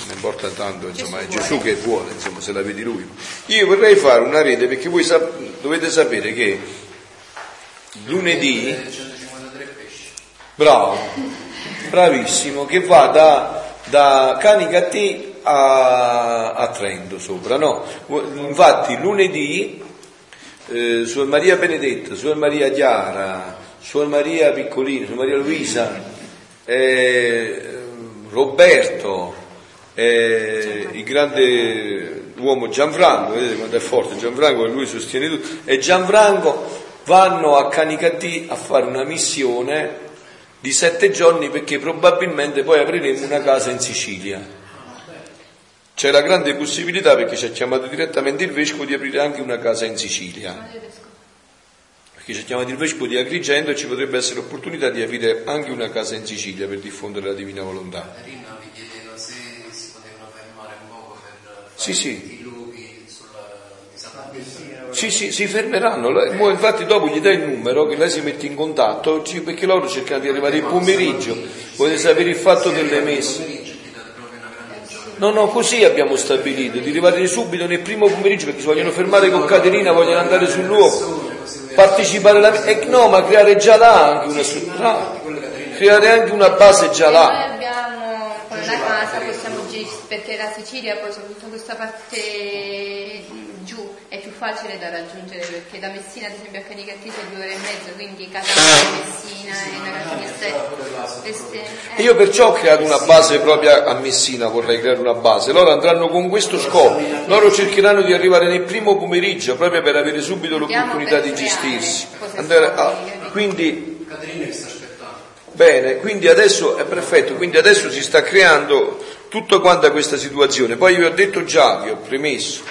non importa tanto, insomma, è Gesù che vuole, insomma, se la vedi lui. Io vorrei fare una rete perché voi sap- dovete sapere che lunedì bravo bravissimo, che va da, da Canicattì a, a Trento sopra, no? Infatti lunedì eh, Suor Maria Benedetta, Suor Maria Chiara, Suor Maria Piccolina, Suor Maria Luisa, eh, Roberto, eh, il grande uomo Gianfranco, vedete quanto è forte Gianfranco, lui sostiene tutto, e Gianfranco vanno a Canicattì a fare una missione di sette giorni, perché probabilmente poi apriremo una casa in Sicilia. C'è la grande possibilità, perché ci ha chiamato direttamente il vescovo, di aprire anche una casa in Sicilia, perché ci ha chiamato il vescovo di Agrigento e ci potrebbe essere l'opportunità di aprire anche una casa in Sicilia per diffondere la Divina Volontà. Rino, vi chiedevo se si potevano fermare un poco per fare sì, sì. i luoghi sulla disabilità. Sì, sì, si fermeranno. Infatti dopo gli dai il numero che lei si mette in contatto, perché loro cercano di arrivare il pomeriggio. Volete sapere il fatto delle messe? No, no, così abbiamo stabilito di arrivare subito nel primo pomeriggio, perché si vogliono fermare con Caterina, vogliono andare sul luogo, partecipare alla e no, ma creare già là anche una struttura, creare anche una base già là. Perché la Sicilia, poi soprattutto questa parte giù, è più facile da raggiungere, perché da Messina ad esempio a Canicattì c'è due ore e mezzo, quindi Catania, Messina e una casa di io perciò ho creato una base propria a Messina, vorrei creare una base, loro andranno con questo scopo, loro cercheranno di arrivare nel primo pomeriggio proprio per avere subito l'opportunità di gestirsi. Andare a... quindi bene, quindi adesso è perfetto, quindi adesso si sta creando tutto quanto a questa situazione. Poi vi ho detto già, vi ho premesso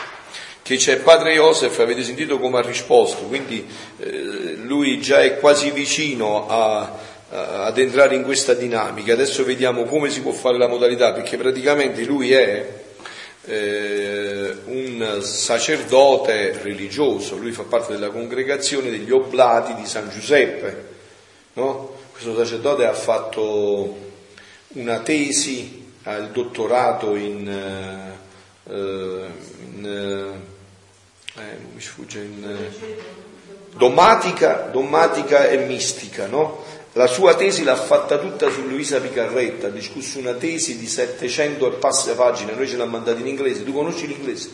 che c'è padre Joseph, avete sentito come ha risposto, quindi eh, lui già è quasi vicino a, a, ad entrare in questa dinamica. Adesso vediamo come si può fare la modalità, perché praticamente lui è eh, un sacerdote religioso, lui fa parte della congregazione degli Oblati di San Giuseppe, no? Questo sacerdote ha fatto una tesi, ha il dottorato in, uh, in, uh, eh, mi sfugge, in uh, domatica, domatica e mistica, no? La sua tesi l'ha fatta tutta su Luisa Piccarreta, ha discusso una tesi di settecento e passe pagine, noi ce l'ha mandata in inglese. Tu conosci l'inglese?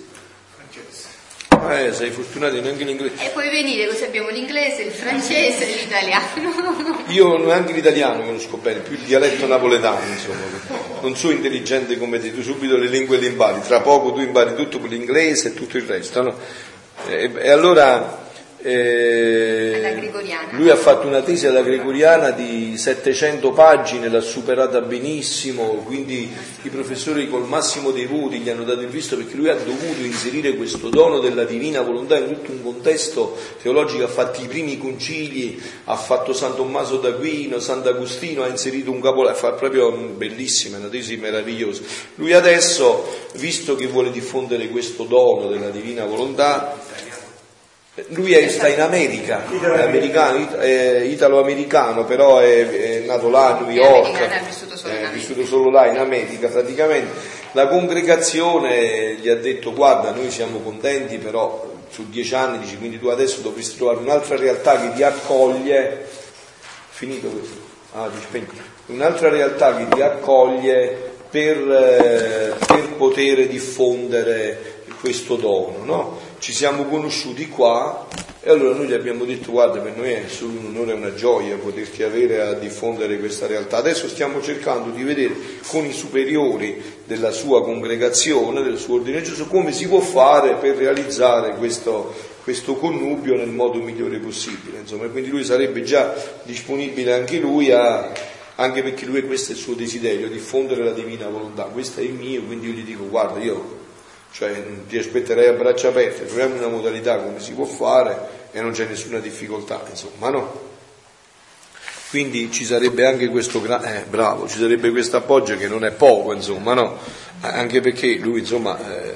Francese. eh, sei fortunato in anche l'inglese. E poi venire, così abbiamo l'inglese, il francese, l'italiano. Io neanche l'italiano conosco bene, più il dialetto napoletano, insomma. Non sono intelligente come te, tu subito le lingue le impari, tra poco tu impari tutto quell'inglese e tutto il resto, no? E, e allora eh, lui ha fatto una tesi alla Gregoriana di settecento pagine, l'ha superata benissimo, quindi i professori col massimo dei voti gli hanno dato il visto, perché lui ha dovuto inserire questo dono della Divina Volontà in tutto un contesto teologico, ha fatto i primi concili, ha fatto San Tommaso d'Aquino, Sant'Agostino, ha inserito un capolavoro, fa proprio bellissima, una tesi meravigliosa. Lui adesso, visto che vuole diffondere questo dono della Divina Volontà, lui è, sta in America, è americano, è italo-americano, però è, è nato là a New York, è vissuto solo, è vissuto solo là in America praticamente. La congregazione gli ha detto: guarda, noi siamo contenti, però su dieci anni, dici, quindi tu adesso dovresti trovare un'altra realtà che ti accoglie, finito questo, ah, un'altra realtà che ti accoglie per, per poter diffondere questo dono, no? Ci siamo conosciuti qua e allora noi gli abbiamo detto: guarda, per noi è solo un onore e una gioia poterti avere a diffondere questa realtà. Adesso stiamo cercando di vedere con i superiori della sua congregazione, del suo ordine religioso, come si può fare per realizzare questo, questo connubio nel modo migliore possibile, insomma. E quindi lui sarebbe già disponibile anche lui a, anche perché lui, questo è il suo desiderio, diffondere la Divina Volontà, questo è il mio, quindi io gli dico: guarda, io, cioè, ti aspetterei a braccia aperte, troviamo una modalità come si può fare e non c'è nessuna difficoltà, insomma, no? Quindi ci sarebbe anche questo, eh, bravo, ci sarebbe questo appoggio che non è poco, insomma, no? Anche perché lui, insomma, eh,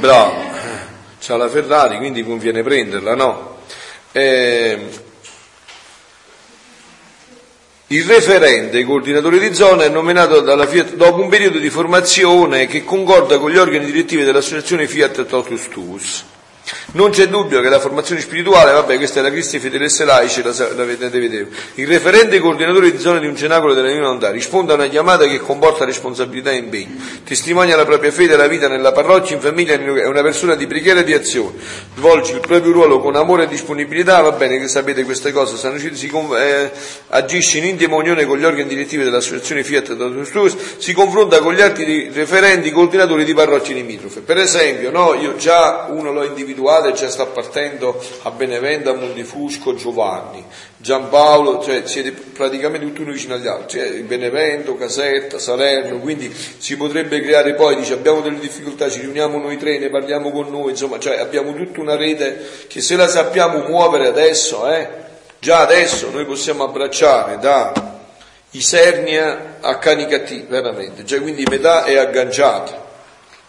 bravo, c'ha la Ferrari, quindi conviene prenderla, no? Eh, Il referente, coordinatore di zona, è nominato dalla Fiat dopo un periodo di formazione che concorda con gli organi direttivi dell'associazione Fiat Totus Tuus. Non c'è dubbio che la formazione spirituale, vabbè, questa è la Cristi Fidelis Laici, la, la vedete. Il referente coordinatore di zona di un cenacolo della Divina Volontà risponde a una chiamata che comporta responsabilità e impegno, testimonia la propria fede e la vita nella parrocchia, in famiglia, è una persona di preghiera e di azione, svolge il proprio ruolo con amore e disponibilità, va bene che sapete queste cose, San Luigi si con, eh, agisce in intima unione con gli organi direttivi dell'associazione Fiat Totus Tuus, si confronta con gli altri referenti coordinatori di parrocchie limitrofe. Per esempio, no, io già uno l'ho individuato, già sta partendo a Benevento, a Montefusco, Giovanni, Giampaolo, cioè siete praticamente tutti uno vicino agli altri, cioè Benevento, Caserta, Salerno, quindi si potrebbe creare poi, dice, abbiamo delle difficoltà, ci riuniamo noi tre, ne parliamo con noi, insomma, cioè abbiamo tutta una rete che, se la sappiamo muovere adesso, eh, già adesso noi possiamo abbracciare da Isernia a Canicattì, veramente, cioè, quindi metà è agganciata.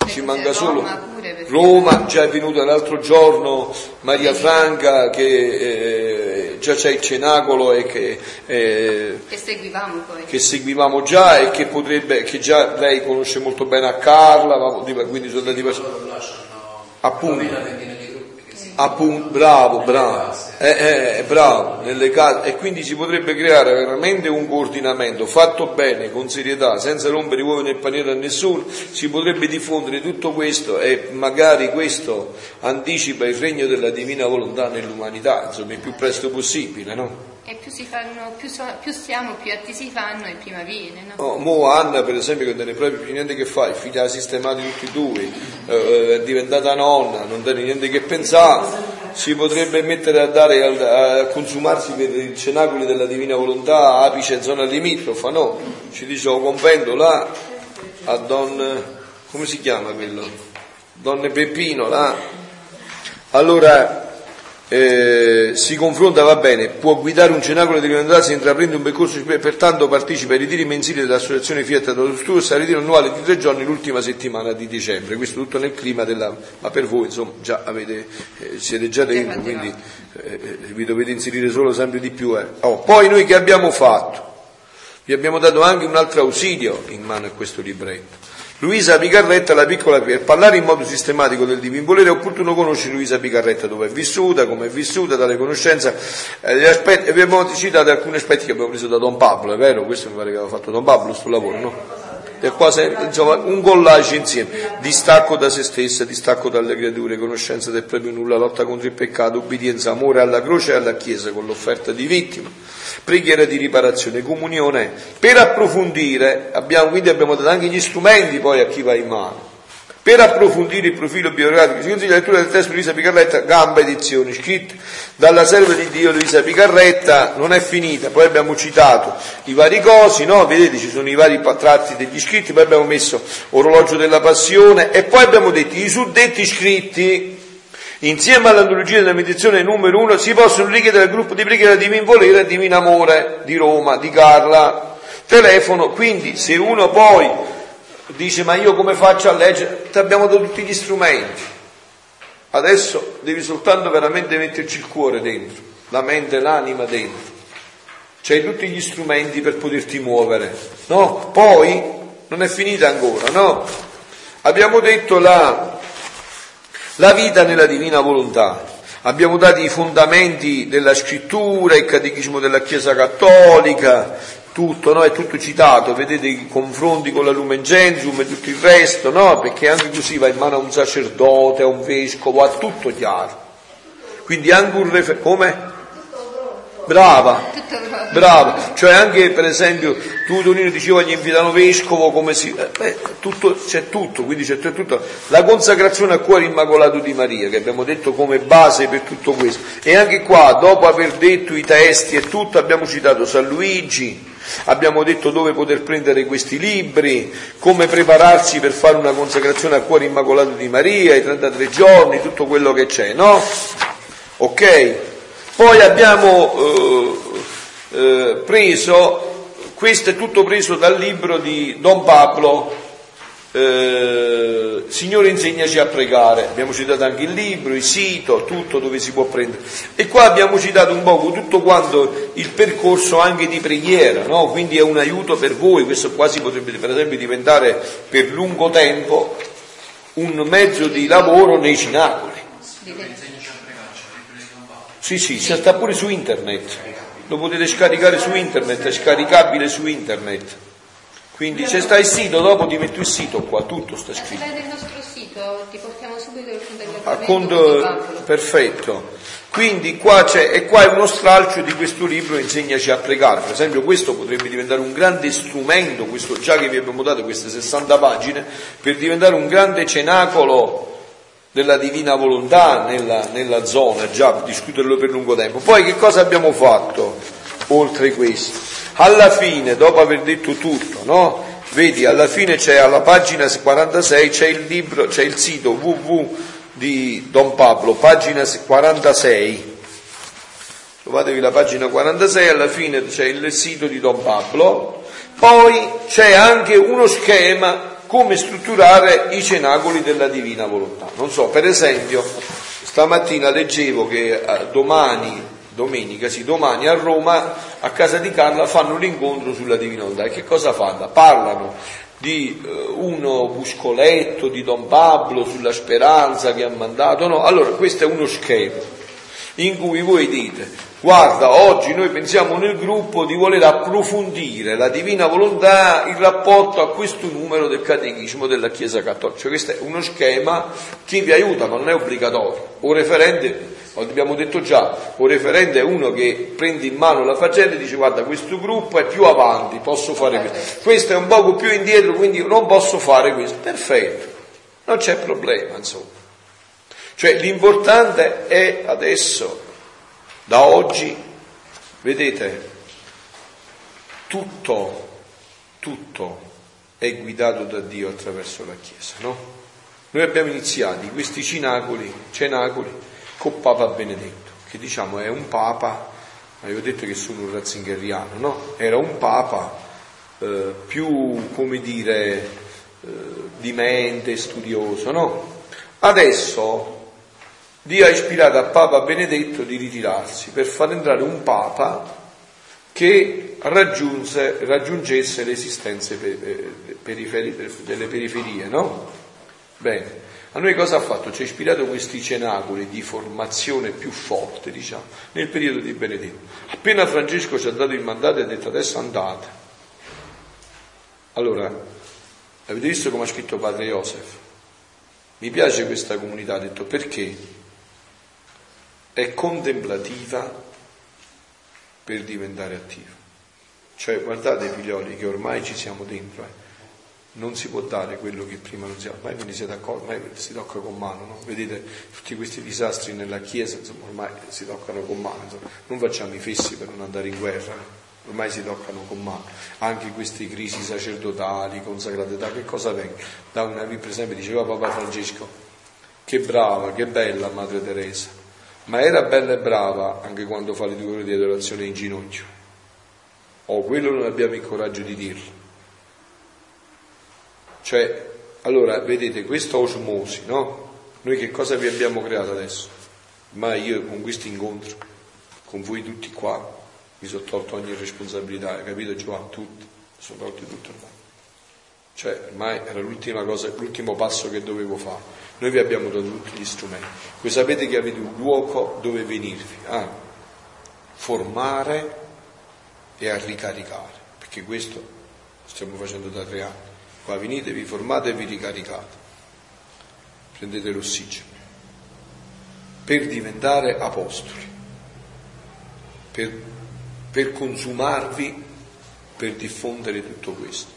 Ci manca solo Roma, già è venuta l'altro giorno Maria Franca, che eh, già c'è il cenacolo e che, eh, che, seguivamo poi. che seguivamo già e che potrebbe, che già lei conosce molto bene a Carla, quindi sono andati appunto. Appunto, bravo, bravo, eh, eh, bravo, nelle case, e quindi si potrebbe creare veramente un coordinamento fatto bene, con serietà, senza rompere i uova nel paniere a nessuno. Si potrebbe diffondere tutto questo e magari questo anticipa il regno della Divina Volontà nell'umanità, insomma, il più presto possibile, no? E più si fanno, più, so, più siamo, più atti si fanno e prima viene, no? Oh, mo Anna, per esempio, che non è proprio più niente che fare, i figli ha sistemati tutti e due, eh, è diventata nonna, non tiene niente che pensare, si potrebbe mettere a dare a, a consumarsi per i cenacoli della Divina Volontà, Apice in zona limitrofa, no? Ci dice un convento là a Don, come si chiama quello? Don Peppino là. Allora Eh, si confronta, va bene, può guidare un cenacolo di divina, si intraprende un percorso, pertanto partecipa ai ritiri mensili dell'associazione Fiat Totus Tuus, al ritiro annuale di tre giorni l'ultima settimana di dicembre. Questo tutto nel clima della, ma per voi, insomma, già avete, eh, siete già dentro, quindi eh, vi dovete inserire solo sempre di più, eh. Oh, poi noi che abbiamo fatto? Vi abbiamo dato anche un altro ausilio in mano a questo libretto. Luisa Piccarreta, la piccola, per parlare in modo sistematico del divin volere è opportuno conoscere Luisa Piccarreta, dove è vissuta, come è vissuta, tale conoscenza, eh, aspetti, abbiamo citato alcuni aspetti che abbiamo preso da Don Pablo, è vero? Questo mi pare che aveva fatto Don Pablo sul lavoro, no? e quasi un collage insieme, distacco da se stessa, distacco dalle creature, conoscenza del proprio nulla, lotta contro il peccato, ubbidienza, amore alla croce e alla Chiesa con l'offerta di vittima, preghiera di riparazione, comunione. Per approfondire, abbiamo, quindi abbiamo dato anche gli strumenti poi a chi va in mano. Per approfondire il profilo biografico, si consiglia la lettura del testo di Luisa Piccarreta, Gamba Edizioni, scritto dalla serva di Dio Luisa Piccarreta, non è finita. Poi abbiamo citato i vari cosi, no? Vedete, ci sono i vari tratti degli scritti, poi abbiamo messo Orologio della Passione e poi abbiamo detto i suddetti scritti, insieme all'antologia della meditazione numero uno, si possono richiedere al gruppo di preghiera Divin Volere e Divin Amore di Roma, di Carla, telefono. Quindi se uno poi dice ma io come faccio a leggere, ti abbiamo dato tutti gli strumenti, adesso devi soltanto veramente metterci il cuore dentro, la mente e l'anima dentro, c'hai tutti gli strumenti per poterti muovere, no? Poi non è finita ancora, no? Abbiamo detto la, la vita nella Divina Volontà, abbiamo dato i fondamenti della scrittura, il catechismo della Chiesa Cattolica, tutto, no? È tutto citato, vedete i confronti con la Lumen Gentium e tutto il resto, no? Perché anche così va in mano a un sacerdote, a un vescovo, a tutto chiaro. Quindi anche un refer- come? Brava, brava, cioè anche per esempio tu Tonino diceva gli invitano vescovo, come si. Beh, tutto, c'è tutto, quindi c'è tutto. La consacrazione al cuore immacolato di Maria, che abbiamo detto come base per tutto questo. E anche qua, dopo aver detto i testi e tutto, abbiamo citato San Luigi. Abbiamo detto dove poter prendere questi libri, come prepararsi per fare una consacrazione al cuore immacolato di Maria, i trentatré giorni, tutto quello che c'è, no? Ok? Poi abbiamo eh, eh, preso, questo è tutto preso dal libro di Don Pablo, eh, Signore insegnaci a pregare, abbiamo citato anche il libro, il sito, tutto dove si può prendere, e qua abbiamo citato un poco tutto quanto il percorso anche di preghiera, no? Quindi è un aiuto per voi, questo quasi potrebbe per esempio diventare per lungo tempo un mezzo di lavoro nei cinacoli. Sì, sì, si sta pure su internet, lo potete scaricare su internet, è scaricabile su internet. Quindi se sta il sito, dopo ti metto il sito qua, tutto sta scritto. Se vai nel nostro sito, ti portiamo subito il conto. Perfetto. Quindi qua c'è, e qua è uno stralcio di questo libro Insegnaci a pregare. Per esempio questo potrebbe diventare un grande strumento, questo già che vi abbiamo dato queste sessanta pagine, per diventare un grande cenacolo della Divina Volontà nella, nella zona, già discuterlo per lungo tempo. Poi che cosa abbiamo fatto oltre questo? Alla fine, dopo aver detto tutto, no? Vedi, alla fine c'è, alla pagina quarantasei c'è il libro, c'è il sito www di Don Pablo, pagina quarantasei, trovatevi la pagina quarantasei, alla fine c'è il sito di Don Pablo, poi c'è anche uno schema come strutturare i cenacoli della Divina Volontà. Non so, per esempio, stamattina leggevo che domani, domenica, sì, domani a Roma, a casa di Carla, fanno l'incontro sulla Divina Volontà. E che cosa fanno? Parlano di uno buscoletto di Don Pablo sulla speranza che ha mandato, no? Allora, questo è uno schema in cui voi dite, guarda, oggi noi pensiamo nel gruppo di voler approfondire la Divina Volontà in rapporto a questo numero del catechismo della Chiesa Cattolica. Cioè questo è uno schema che vi aiuta, ma non è obbligatorio. O referente, abbiamo detto già, o referente è uno che prende in mano la faccenda e dice, guarda, questo gruppo è più avanti, posso fare questo. Questo è un poco più indietro, quindi non posso fare questo. Perfetto, non c'è problema, insomma. Cioè l'importante è adesso, da oggi, vedete, tutto, tutto è guidato da Dio attraverso la Chiesa, no? Noi abbiamo iniziato questi cenacoli, cenacoli con Papa Benedetto, che diciamo è un Papa, avevo detto che sono un ratzingeriano, no? Era un Papa eh, più, come dire, eh, di mente, studioso, no? Adesso Dio ha ispirato a Papa Benedetto di ritirarsi per far entrare un Papa che raggiunse, raggiungesse le esistenze periferi, delle periferie, no? Bene, a noi cosa ha fatto? Ci ha ispirato questi cenacoli di formazione più forte, diciamo, nel periodo di Benedetto. Appena Francesco ci ha dato il mandato e ha detto adesso andate. Allora, Avete visto come ha scritto padre Joseph? Mi piace questa comunità, ha detto, perché è contemplativa per diventare attiva. Cioè, guardate figlioli che ormai ci siamo dentro, eh. Non si può dare quello che prima non si dava, ormai ve ne siete accorti, ormai si tocca con mano, no? Vedete tutti questi disastri nella Chiesa, insomma, ormai si toccano con mano, insomma. Non facciamo i fessi per non andare in guerra, ormai si toccano con mano, anche queste crisi sacerdotali, consacrate, da che cosa vengono? Da una, per esempio diceva Papa Francesco, che brava, che bella Madre Teresa, ma era bella e brava anche quando fa le due ore di adorazione in ginocchio. O oh, quello non abbiamo il coraggio di dirlo. Cioè, allora, vedete, questa osmosi, no? Noi che cosa vi abbiamo creato adesso? Ma io con questo incontro, con voi tutti qua, mi sono tolto ogni responsabilità, hai capito Giovanni? Tutti, sono tolti tutto ormai. Cioè, ormai era l'ultima cosa, l'ultimo passo che dovevo fare. Noi vi abbiamo dato tutti gli strumenti. Voi sapete che avete un luogo dove venirvi a formare e a ricaricare, perché questo stiamo facendo da tre anni qua. Venite, vi formate e vi ricaricate, prendete l'ossigeno per diventare apostoli, per, per consumarvi, per diffondere tutto questo.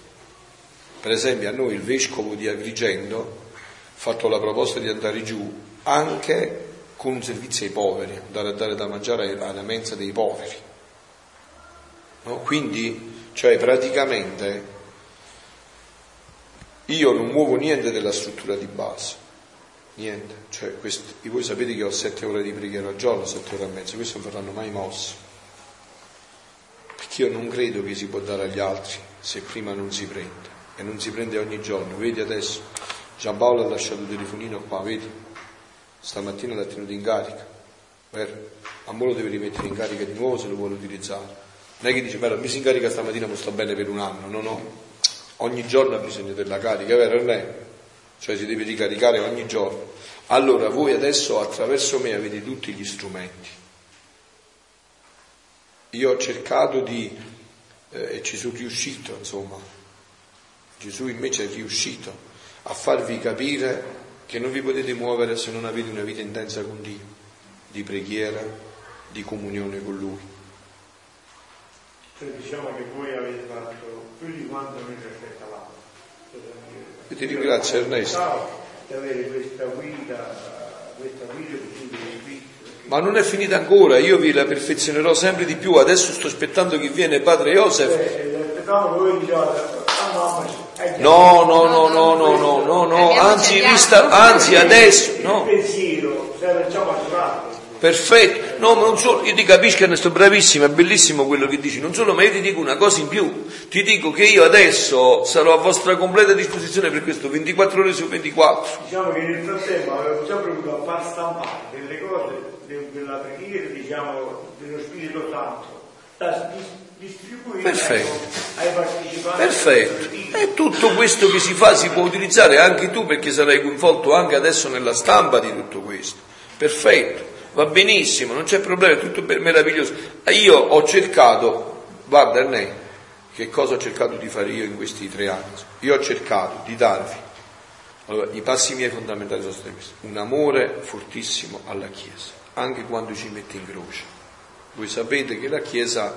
Per esempio a noi il vescovo di Agrigento ha fatto la proposta di andare giù anche con un servizio ai poveri, andare a dare da mangiare alla mensa dei poveri. No? Quindi, cioè, praticamente io non muovo niente della struttura di base, niente. Cioè, questo, voi sapete che ho sette ore di preghiera al giorno, sette ore e mezza, queste non verranno mai mosse, perché io non credo che si può dare agli altri se prima non si prende, e non si prende ogni giorno. Vedi adesso, Giampaolo ha lasciato il telefonino qua, vedi? Stamattina l'ha tenuto in carica, vero? A mo' lo deve rimettere in carica di nuovo se lo vuole utilizzare. Non è che dice, mi si incarica stamattina, ma sto bene per un anno. No, no. Ogni giorno ha bisogno della carica, vero? Non è? Cioè si deve ricaricare ogni giorno. Allora voi adesso attraverso me avete tutti gli strumenti. Io ho cercato di, eh, e ci sono riuscito, insomma. Gesù invece è riuscito a farvi capire che non vi potete muovere se non avete una vita intensa con Dio, di preghiera, di comunione con Lui. Cioè, diciamo che voi avete fatto più di quanto noi aspettavamo. Io ti ringrazio Ernesto di avere questa guida, questa guida qui. Ma non è finita ancora, io vi la perfezionerò sempre di più. Adesso sto aspettando che viene padre Joseph. No, no, no, no, no, no, no, no. Anzi, vista, anzi adesso no. Perfetto, no, ma non solo, io ti capisco che sto bravissimo, è bellissimo quello che dici, non solo, ma io ti dico una cosa in più, ti dico che io adesso sarò a vostra completa disposizione per questo, ventiquattro ore su ventiquattro. Diciamo che nel frattempo avevo già provato a far stampare delle cose della preghiera, diciamo, dello Spirito Santo, da distribuire ai partecipanti. Perfetto, e tutto questo che si fa si può utilizzare anche tu, perché sarai coinvolto anche adesso nella stampa di tutto questo. Perfetto. Va benissimo, non c'è problema, è tutto meraviglioso. Io ho cercato, guarda Ernè, che cosa ho cercato di fare io in questi tre anni? Io ho cercato di darvi, allora, i passi miei fondamentali sono stati questi, un amore fortissimo alla Chiesa, anche quando ci mette in croce. Voi sapete che la Chiesa,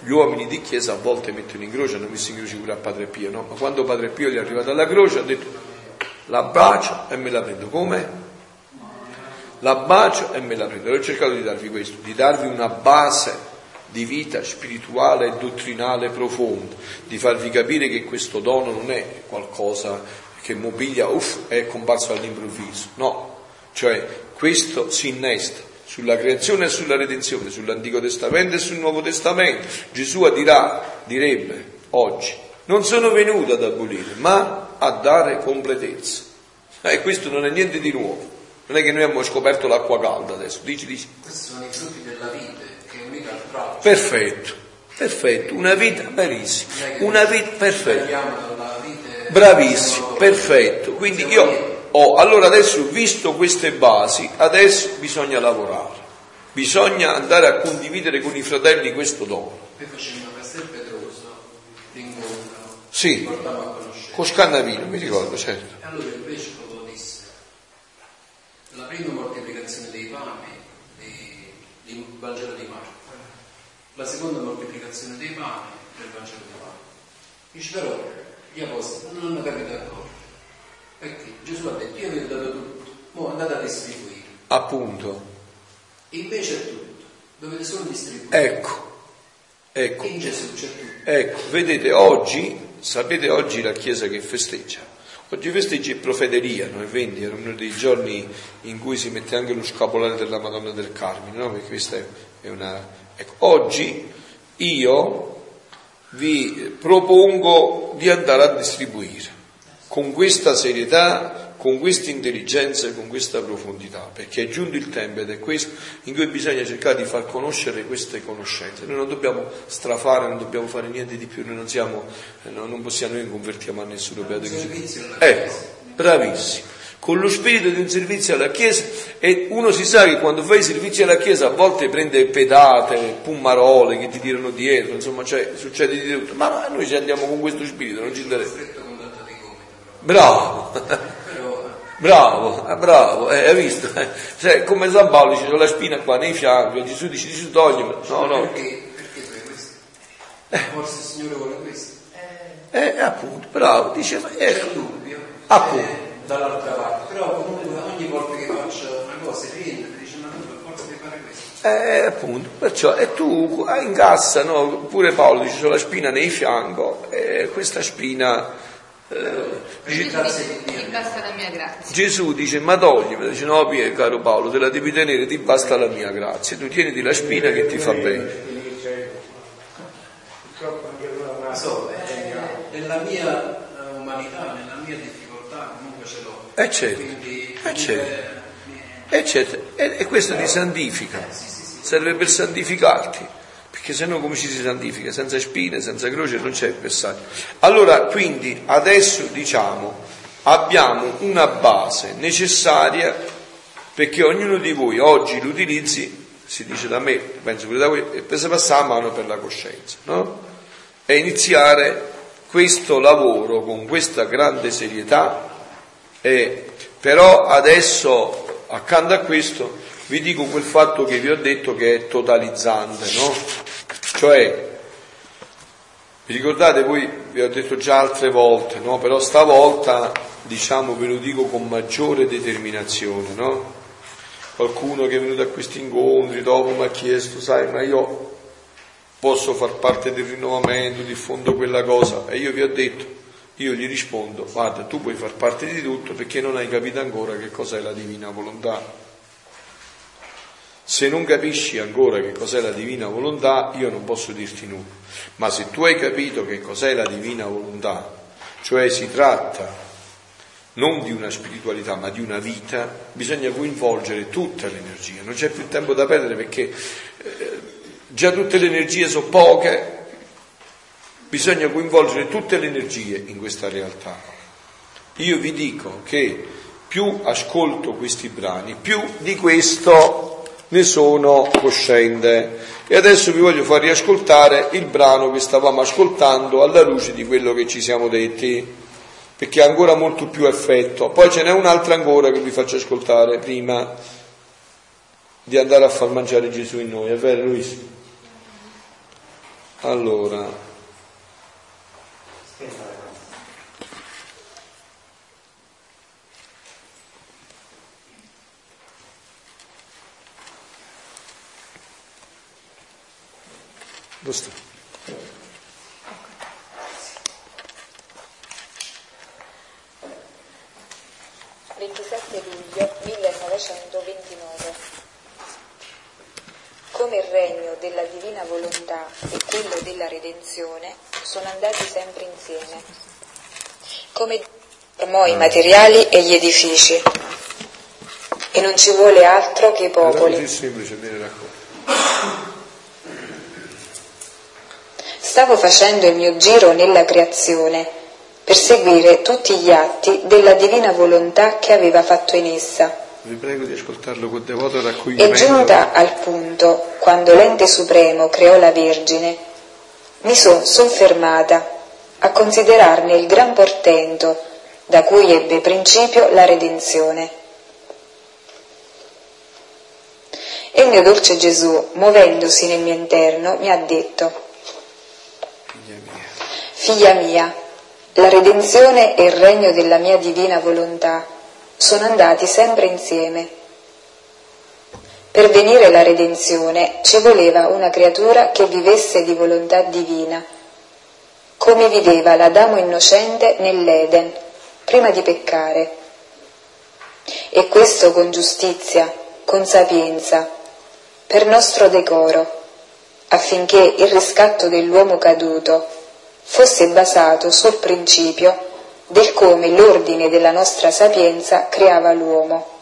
gli uomini di Chiesa a volte mettono in croce, hanno messo in croce pure a padre Pio, no? Ma quando padre Pio gli è arrivato alla croce ha detto, l'abbraccio e me la prendo, come? La bacio e me la prendo. Ho cercato di darvi questo, di darvi una base di vita spirituale e dottrinale profonda, di farvi capire che questo dono non è qualcosa che mobilia, uff, è comparso all'improvviso. No, cioè questo si innesta sulla creazione e sulla redenzione, sull'Antico Testamento e sul Nuovo Testamento. Gesù dirà, direbbe oggi, non sono venuto ad abolire, ma a dare completezza. E questo non è niente di nuovo. Non è che noi abbiamo scoperto l'acqua calda adesso, dici, dici. Questi sono i frutti della vita che è unita al braccio. Perfetto, perfetto, una vita bellissima, una vita perfetta. Bravissimo, perfetto. Quindi io ho, allora adesso visto queste basi, adesso bisogna lavorare, bisogna andare a condividere con i fratelli questo dono. E facendo Castel Pedroso, ti incontrano, ti portano a conoscenza. con Scannavino, mi ricordo, certo. E allora il vescovo disse, la prima moltiplicazione dei pani, dei, del Vangelo di Marco, la seconda moltiplicazione dei pani del Vangelo di Marco. Dice, però gli apostoli non hanno capito ancora, perché Gesù ha detto, io vi ho dato tutto, ora andate a distribuire. Appunto. Invece è tutto, dovete solo distribuire. Ecco, ecco. In Gesù c'è tutto. Ecco, vedete, oggi... Sapete oggi la Chiesa che festeggia? Oggi festeggia il profeteria, no? E vendi, era uno dei giorni in cui si mette anche lo scapolare della Madonna del Carmine, no? Perché questa è una... Ecco, oggi io vi propongo di andare a distribuire con questa serietà, con questa intelligenza e con questa profondità, perché è giunto il tempo ed è questo in cui bisogna cercare di far conoscere queste conoscenze. Noi non dobbiamo strafare, non dobbiamo fare niente di più, noi non siamo, non possiamo, noi convertiamo a nessuno. Ecco, bravissimo, con lo spirito di un servizio alla Chiesa. E uno si sa che quando fai servizio alla Chiesa a volte prende pedate, pummarole che ti tirano dietro, insomma, cioè, succede di tutto, ma noi ci andiamo con questo spirito, non ci interessa. Bravo! Bravo, bravo, eh, hai visto? Cioè, come San Paolo dice, la spina qua nei fianchi, Gesù dice, Gesù toglimi. No, no. Perché, perché fai questo? Eh. Forse il Signore vuole questo. Eh, eh appunto, bravo, dice, ma è un dubbio. Appunto. Eh, dall'altra parte, però comunque ogni volta che faccio una cosa rientra, dice, ma tu forse devi fare questo. Eh, appunto, perciò, e tu incassa, no? Pure Paolo dice, la spina nei fianco, eh, questa spina... Eh, dice, la mia grazia. Gesù dice, ma toglimi, dice, no, Pier, caro Paolo, te la devi tenere, ti basta la mia grazia, tu tieniti la spina che ti fa bene. Purtroppo anche la so, eh, nella mia umanità, nella mia difficoltà comunque ce l'ho, eccetera, e questo ti santifica, serve per santificarti, perché se no come ci si santifica? Senza spine, senza croce non c'è il bersaglio. Allora, quindi adesso diciamo abbiamo una base necessaria perché ognuno di voi oggi l'utilizzi, si dice da me, penso pure da voi, e per passare a mano per la coscienza, no? E iniziare questo lavoro con questa grande serietà. E però adesso accanto a questo vi dico quel fatto che vi ho detto che è totalizzante, no? Cioè, vi ricordate, voi vi ho detto già altre volte, no? Però stavolta, diciamo, ve lo dico con maggiore determinazione, no? Qualcuno che è venuto a questi incontri dopo mi ha chiesto, sai, ma io posso far parte del rinnovamento, diffondo quella cosa, e io vi ho detto, io gli rispondo, guarda, tu puoi far parte di tutto perché non hai capito ancora che cos'è la Divina Volontà. Se non capisci ancora che cos'è la Divina Volontà, io non posso dirti nulla. Ma se tu hai capito che cos'è la Divina Volontà, cioè si tratta non di una spiritualità ma di una vita, bisogna coinvolgere tutta l'energia. Non c'è più tempo da perdere perché eh, già tutte le energie sono poche, bisogna coinvolgere tutte le energie in questa realtà. Io vi dico che più ascolto questi brani, più di questo... ne sono cosciente. E adesso vi voglio far riascoltare il brano che stavamo ascoltando alla luce di quello che ci siamo detti, perché ha ancora molto più effetto. Poi ce n'è un'altra ancora che vi faccio ascoltare prima di andare a far mangiare Gesù in noi, è vero Luisa? Allora Gusto. ventisette luglio millenovecentoventinove. Come il regno della Divina Volontà e quello della Redenzione sono andati sempre insieme, come formò i materiali e gli edifici, e non ci vuole altro che i popoli. È semplice, bene raccontato. Stavo facendo il mio giro nella creazione per seguire tutti gli atti della Divina Volontà che aveva fatto in essa. Vi prego di ascoltarlo con devoto raccoglimento. E giunta al punto, quando l'Ente Supremo creò la Vergine, mi sono soffermata a considerarne il gran portento da cui ebbe principio la redenzione. E il mio dolce Gesù, muovendosi nel mio interno, mi ha detto: Figlia mia, la redenzione e il regno della mia divina volontà sono andati sempre insieme. Per venire la redenzione ci voleva una creatura che vivesse di volontà divina, come viveva l'Adamo innocente nell'Eden, prima di peccare. E questo con giustizia, con sapienza, per nostro decoro, affinché il riscatto dell'uomo caduto fosse basato sul principio del come l'ordine della nostra sapienza creava l'uomo.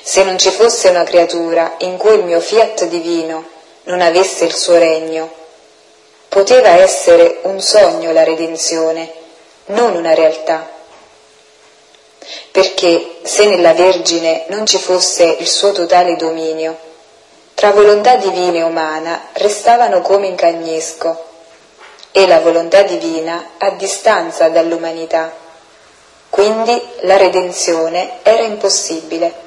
Se non ci fosse una creatura in cui il mio fiat divino non avesse il suo regno, poteva essere un sogno la redenzione, non una realtà. Perché se nella Vergine non ci fosse il suo totale dominio, tra volontà divina e umana restavano come in cagnesco, e la volontà divina a distanza dall'umanità. Quindi la redenzione era impossibile.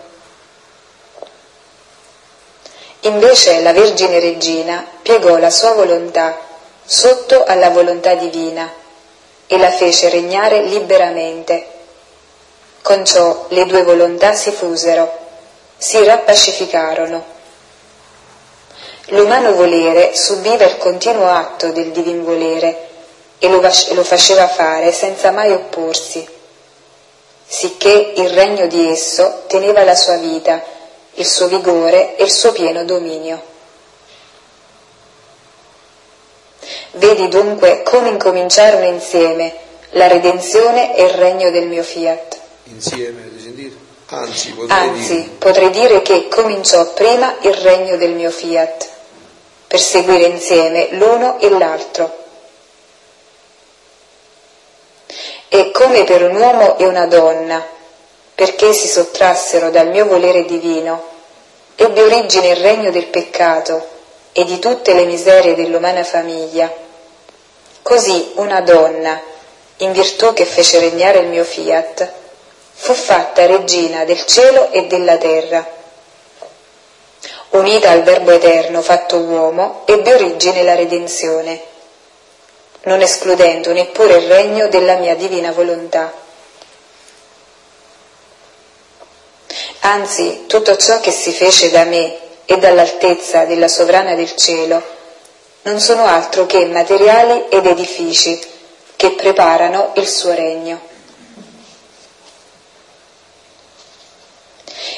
Invece la Vergine Regina piegò la sua volontà sotto alla volontà divina e la fece regnare liberamente. Con ciò le due volontà si fusero, si rappacificarono. L'umano volere subiva il continuo atto del divin volere e lo faceva fare senza mai opporsi, sicché il regno di esso teneva la sua vita, il suo vigore e il suo pieno dominio. Vedi dunque come incominciarono insieme la redenzione e il regno del mio fiat. Insieme, avete sentito? Anzi, potrei, Anzi dire. potrei dire che cominciò prima il regno del mio fiat, per seguire insieme l'uno e l'altro. E come per un uomo e una donna, perché si sottrassero dal mio volere divino, ebbe origine il regno del peccato e di tutte le miserie dell'umana famiglia. Così una donna, in virtù che fece regnare il mio fiat, fu fatta regina del cielo e della terra. Unita al Verbo eterno fatto uomo, ebbe origine la redenzione, non escludendo neppure il regno della mia divina volontà. Anzi, tutto ciò che si fece da me e dall'altezza della sovrana del cielo non sono altro che materiali ed edifici che preparano il suo regno.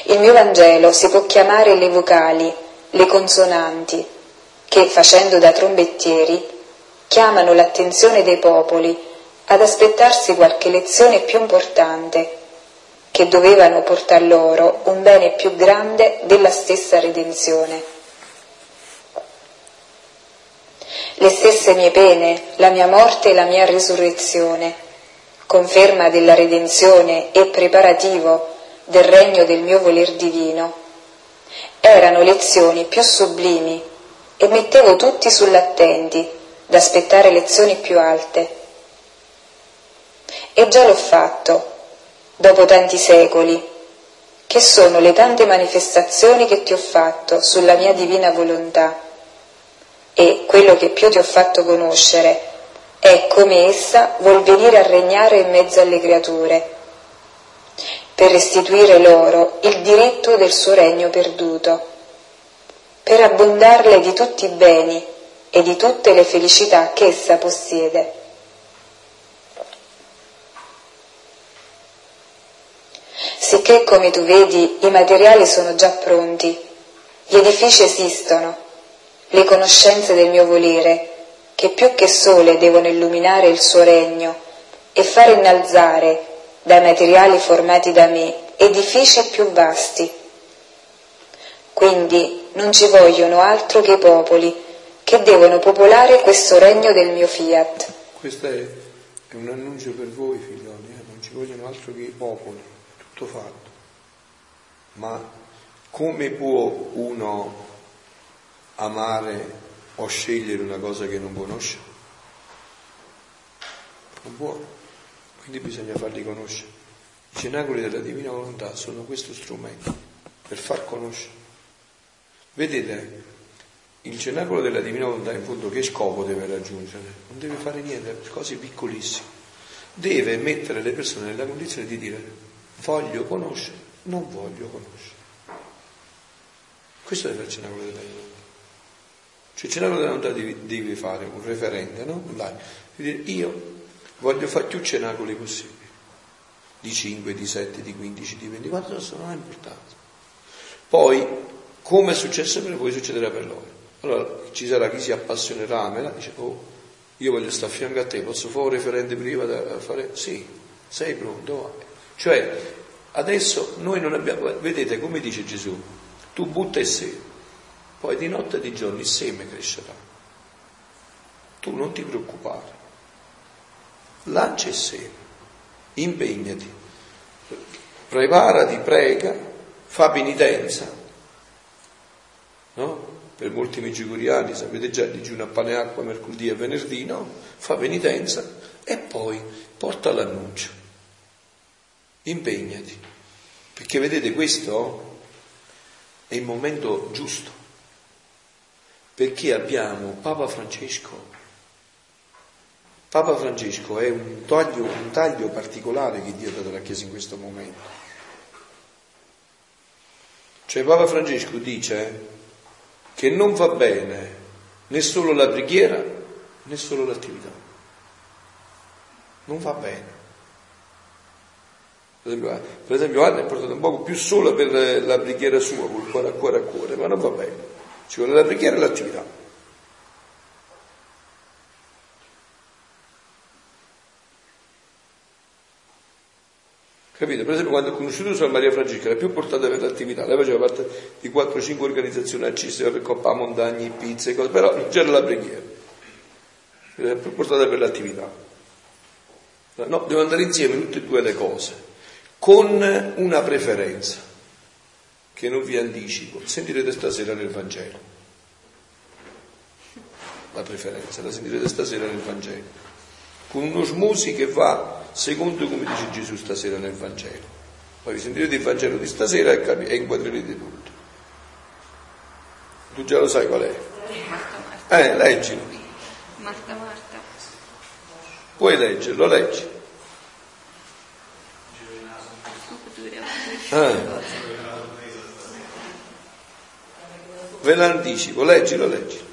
Il mio Vangelo si può chiamare le vocali, le consonanti, che, facendo da trombettieri, chiamano l'attenzione dei popoli ad aspettarsi qualche lezione più importante, che dovevano portar loro un bene più grande della stessa redenzione. Le stesse mie pene, la mia morte e la mia risurrezione, conferma della redenzione e preparativo del regno del mio voler divino, erano lezioni più sublimi e mettevo tutti sull'attenti da aspettare lezioni più alte. E già l'ho fatto, dopo tanti secoli, che sono le tante manifestazioni che ti ho fatto sulla mia divina volontà, e quello che più ti ho fatto conoscere è come essa vuol venire a regnare in mezzo alle creature, per restituire loro il diritto del suo regno perduto, per abbondarle di tutti i beni e di tutte le felicità che essa possiede. Sicché, come tu vedi, i materiali sono già pronti, gli edifici esistono, le conoscenze del mio volere, che più che sole devono illuminare il suo regno e far innalzare, dai materiali formati da me, edifici più vasti. Quindi non ci vogliono altro che i popoli che devono popolare questo regno del mio fiat. Questo è un annuncio per voi, figlioli, eh? Non ci vogliono altro che i popoli. Tutto fatto, ma come può uno amare o scegliere una cosa che non conosce? non può, quindi bisogna farli conoscere. I cenacoli della Divina Volontà sono questo strumento per far conoscere. Vedete, il cenacolo della Divina Volontà, in fondo, che scopo deve raggiungere? Non deve fare niente, cose piccolissime. Deve mettere le persone nella condizione di dire: voglio conoscere, non voglio conoscere. Questo deve essere il cenacolo della Divina Volontà. Cioè, il cenacolo della Volontà devi, devi fare un referente, no? Online. Devi dire: io voglio fare più cenacoli possibili, di cinque, di sette, di quindici, di ventiquattro, questo non è importante. Poi, come è successo per voi, succederà per loro. Allora ci sarà chi si appassionerà a me, dice: oh, io voglio stare a fianco a te, posso fare un referente prima da fare? Sì, sei pronto. Cioè, adesso noi non abbiamo, vedete come dice Gesù, tu butta il seme, poi di notte e di giorno il seme crescerà. Tu non ti preoccupare, lancia il seme, impegnati, preparati, prega, fa penitenza, no? Per molti medjugoriani, sapete già, digiuno a pane e acqua mercoledì e venerdì, no? Fa penitenza e poi porta l'annuncio. Impegnati. Perché vedete, questo è il momento giusto. Perché abbiamo Papa Francesco. Papa Francesco è un taglio, un taglio particolare che Dio ha dato alla Chiesa in questo momento. Cioè, Papa Francesco dice che non va bene né solo la preghiera né solo l'attività, non va bene. Per esempio, Anna è portata un poco più sola per la preghiera sua, col cuore a cuore a cuore, ma non va bene, ci vuole la preghiera e l'attività. Capito? Per esempio, quando ho conosciuto Suor Maria Francesca, era più portata per l'attività, lei faceva parte di quattro cinque organizzazioni accise per Coppa Montagni, pizze, cose, però non c'era la preghiera, era più portata per l'attività. No, devo andare insieme tutte e due le cose, con una preferenza che non vi anticipo, sentirete stasera nel Vangelo, la preferenza la sentirete stasera nel Vangelo, con un'osmosi che va secondo come dice Gesù stasera nel Vangelo. Poi vi sentirete il Vangelo di stasera e, cap- e inquadrerete tutto. Tu già lo sai qual è? Marta, Marta. Eh, leggilo. Marta, Marta. Puoi leggerlo, leggi. Eh. Ve l'anticipo, leggilo, leggilo.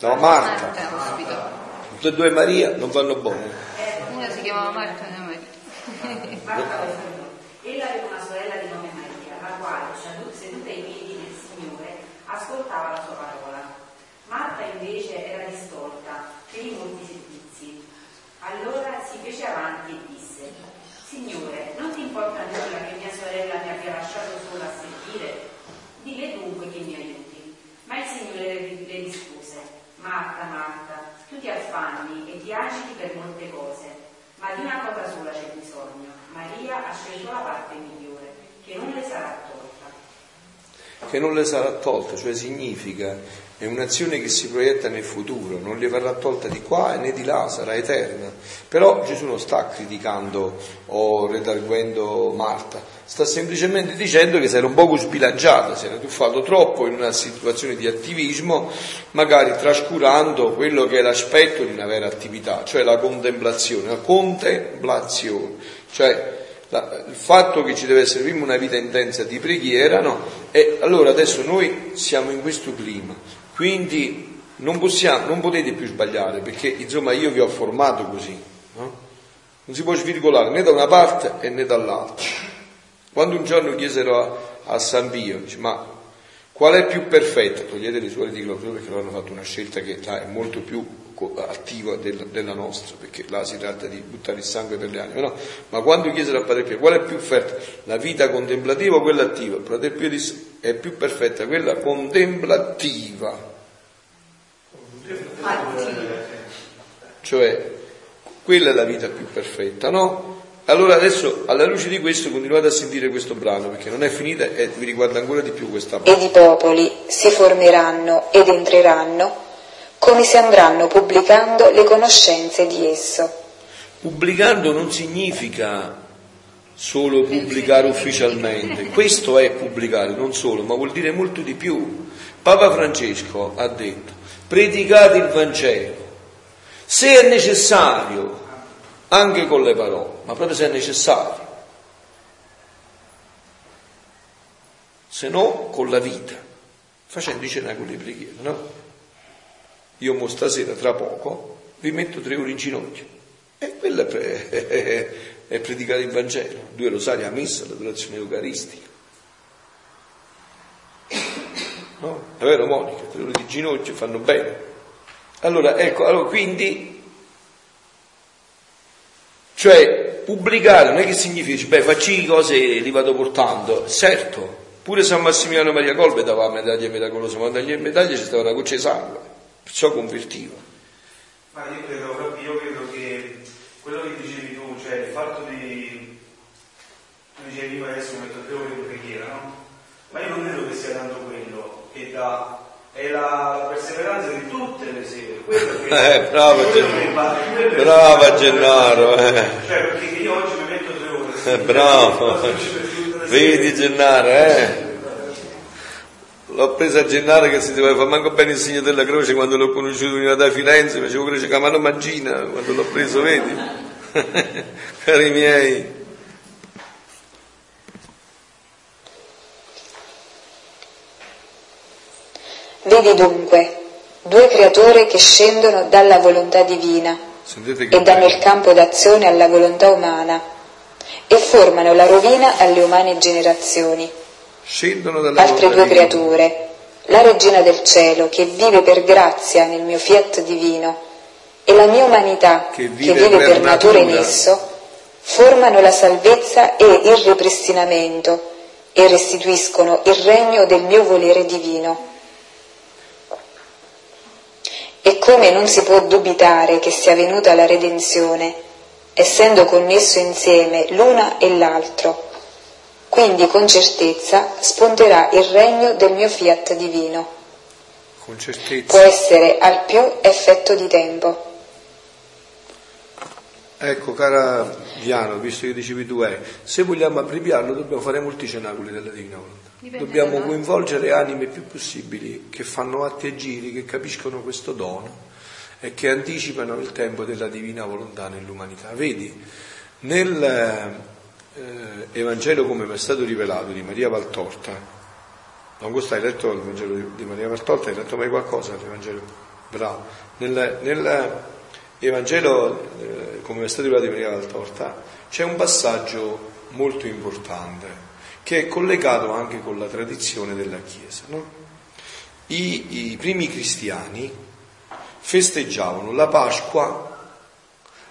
No, Marta, Marta ospito. Tutte e due Maria non vanno buone. Una si chiamava Marta e una Maria. Ella aveva una sorella di nome Maria, la quale, seduta ai piedi del Signore, ascoltava la sua parola. Marta invece era distorta per i molti servizi. Allora si fece avanti e disse: Signore, non ti importa nulla che mia sorella mi abbia lasciato sola a servire? Dile dunque che mi aiuti. Ma il Signore le rispose: Marta, Marta, tu ti affanni e ti agiti per molte cose, ma di una cosa sola c'è bisogno. Maria ha scelto la parte migliore, che non le sarà tolta. Che non le sarà tolta, cioè significa, è un'azione che si proietta nel futuro, non le verrà tolta di qua né di là, sarà eterna. Però Gesù non sta criticando o redarguendo Marta, sta semplicemente dicendo che si era un poco sbilanciata, si era tuffato troppo in una situazione di attivismo, magari trascurando quello che è l'aspetto di una vera attività, cioè la contemplazione, la contemplazione, cioè la, il fatto che ci deve essere prima una vita intensa di preghiera, no? E allora adesso noi siamo in questo clima, quindi non possiamo, non potete più sbagliare, perché insomma io vi ho formato così, no? Non si può svirgolare né da una parte e né dall'altra. Quando un giorno chiesero a, a San Pio, dice, ma qual è più perfetto? Togliete le suore di clausura, perché loro hanno fatto una scelta che là è molto più attiva del, della nostra, perché là si tratta di buttare il sangue per le anime, no? Ma quando chiesero a Padre Pio qual è più perfetta, la vita contemplativa o quella attiva? Padre Pio disse: è più perfetta quella contemplativa. Cioè, quella è la vita più perfetta, no? Allora adesso, alla luce di questo, continuate a sentire questo brano, perché non è finita e vi riguarda ancora di più questa parte. «Ed i popoli si formeranno ed entreranno, come si andranno pubblicando le conoscenze di esso». Pubblicando non significa solo pubblicare ufficialmente, questo è pubblicare, non solo, ma vuol dire molto di più. Papa Francesco ha detto: predicate il Vangelo, se è necessario, anche con le parole, ma proprio se è necessario, se no con la vita, facendo i cenacoli di preghiera, no? Io mo stasera, tra poco, vi metto tre ore in ginocchio, e quello è, pre- è, è predicare il Vangelo, due rosari a messa, l'adorazione eucaristica, no? È vero Monica? Tre ore di ginocchio fanno bene. Allora, ecco, allora quindi... Cioè, pubblicare non è che significa, beh, facci cose e li vado portando. Certo, pure San Massimiliano Maria Kolbe dava medaglie miracolose, ma dagli medaglie ci stava una goccia di sangue, perciò convertiva. Ma io credo, proprio, io credo che quello che dicevi tu, cioè il fatto di, tu dicevi prima adesso metto tre ore di preghiera, no? Ma io non credo che sia tanto quello che dà, è la perseveranza di tutte le sere, quello che eh, bravo Gennaro, brava Gennaro, eh. Cioè, perché io oggi mi metto tre ore, eh, bravo, vedi Gennaro, eh l'ho presa a Gennaro che si doveva fare manco bene il segno della croce quando l'ho conosciuto in da Firenze, facevo croce con la mano mangina quando l'ho preso, vedi cari miei. Vedi dunque due creature che scendono dalla volontà divina e danno il campo d'azione alla volontà umana e formano la rovina alle umane generazioni. Scendono dalla altre due creature, la regina del cielo che vive per grazia nel mio fiat divino e la mia umanità che vive, che vive per, per natura in esso, formano la salvezza e il ripristinamento e restituiscono il regno del mio volere divino. E come non si può dubitare che sia venuta la redenzione, essendo connesso insieme l'una e l'altro, quindi con certezza sponderà il regno del mio fiat divino. Con certezza. Può essere al più effetto di tempo. Ecco, cara Diano, visto che dicevi tu, eh, se vogliamo abbreviarlo dobbiamo fare molti cenacoli della Divina Volontà. Dipende, dobbiamo coinvolgere anime più possibili che fanno atti e giri, che capiscono questo dono e che anticipano il tempo della Divina Volontà nell'umanità. Vedi, nel eh, Evangelo come mi è stato rivelato di Maria Valtorta, non gusta, hai letto il Vangelo di, di Maria Valtorta? Hai letto mai qualcosa dell'Evangelo? Bravo. Nel, nel Evangelo eh, come è stato rivelato di Maria Valtorta c'è un passaggio molto importante che è collegato anche con la tradizione della Chiesa, no? I, i primi cristiani festeggiavano la Pasqua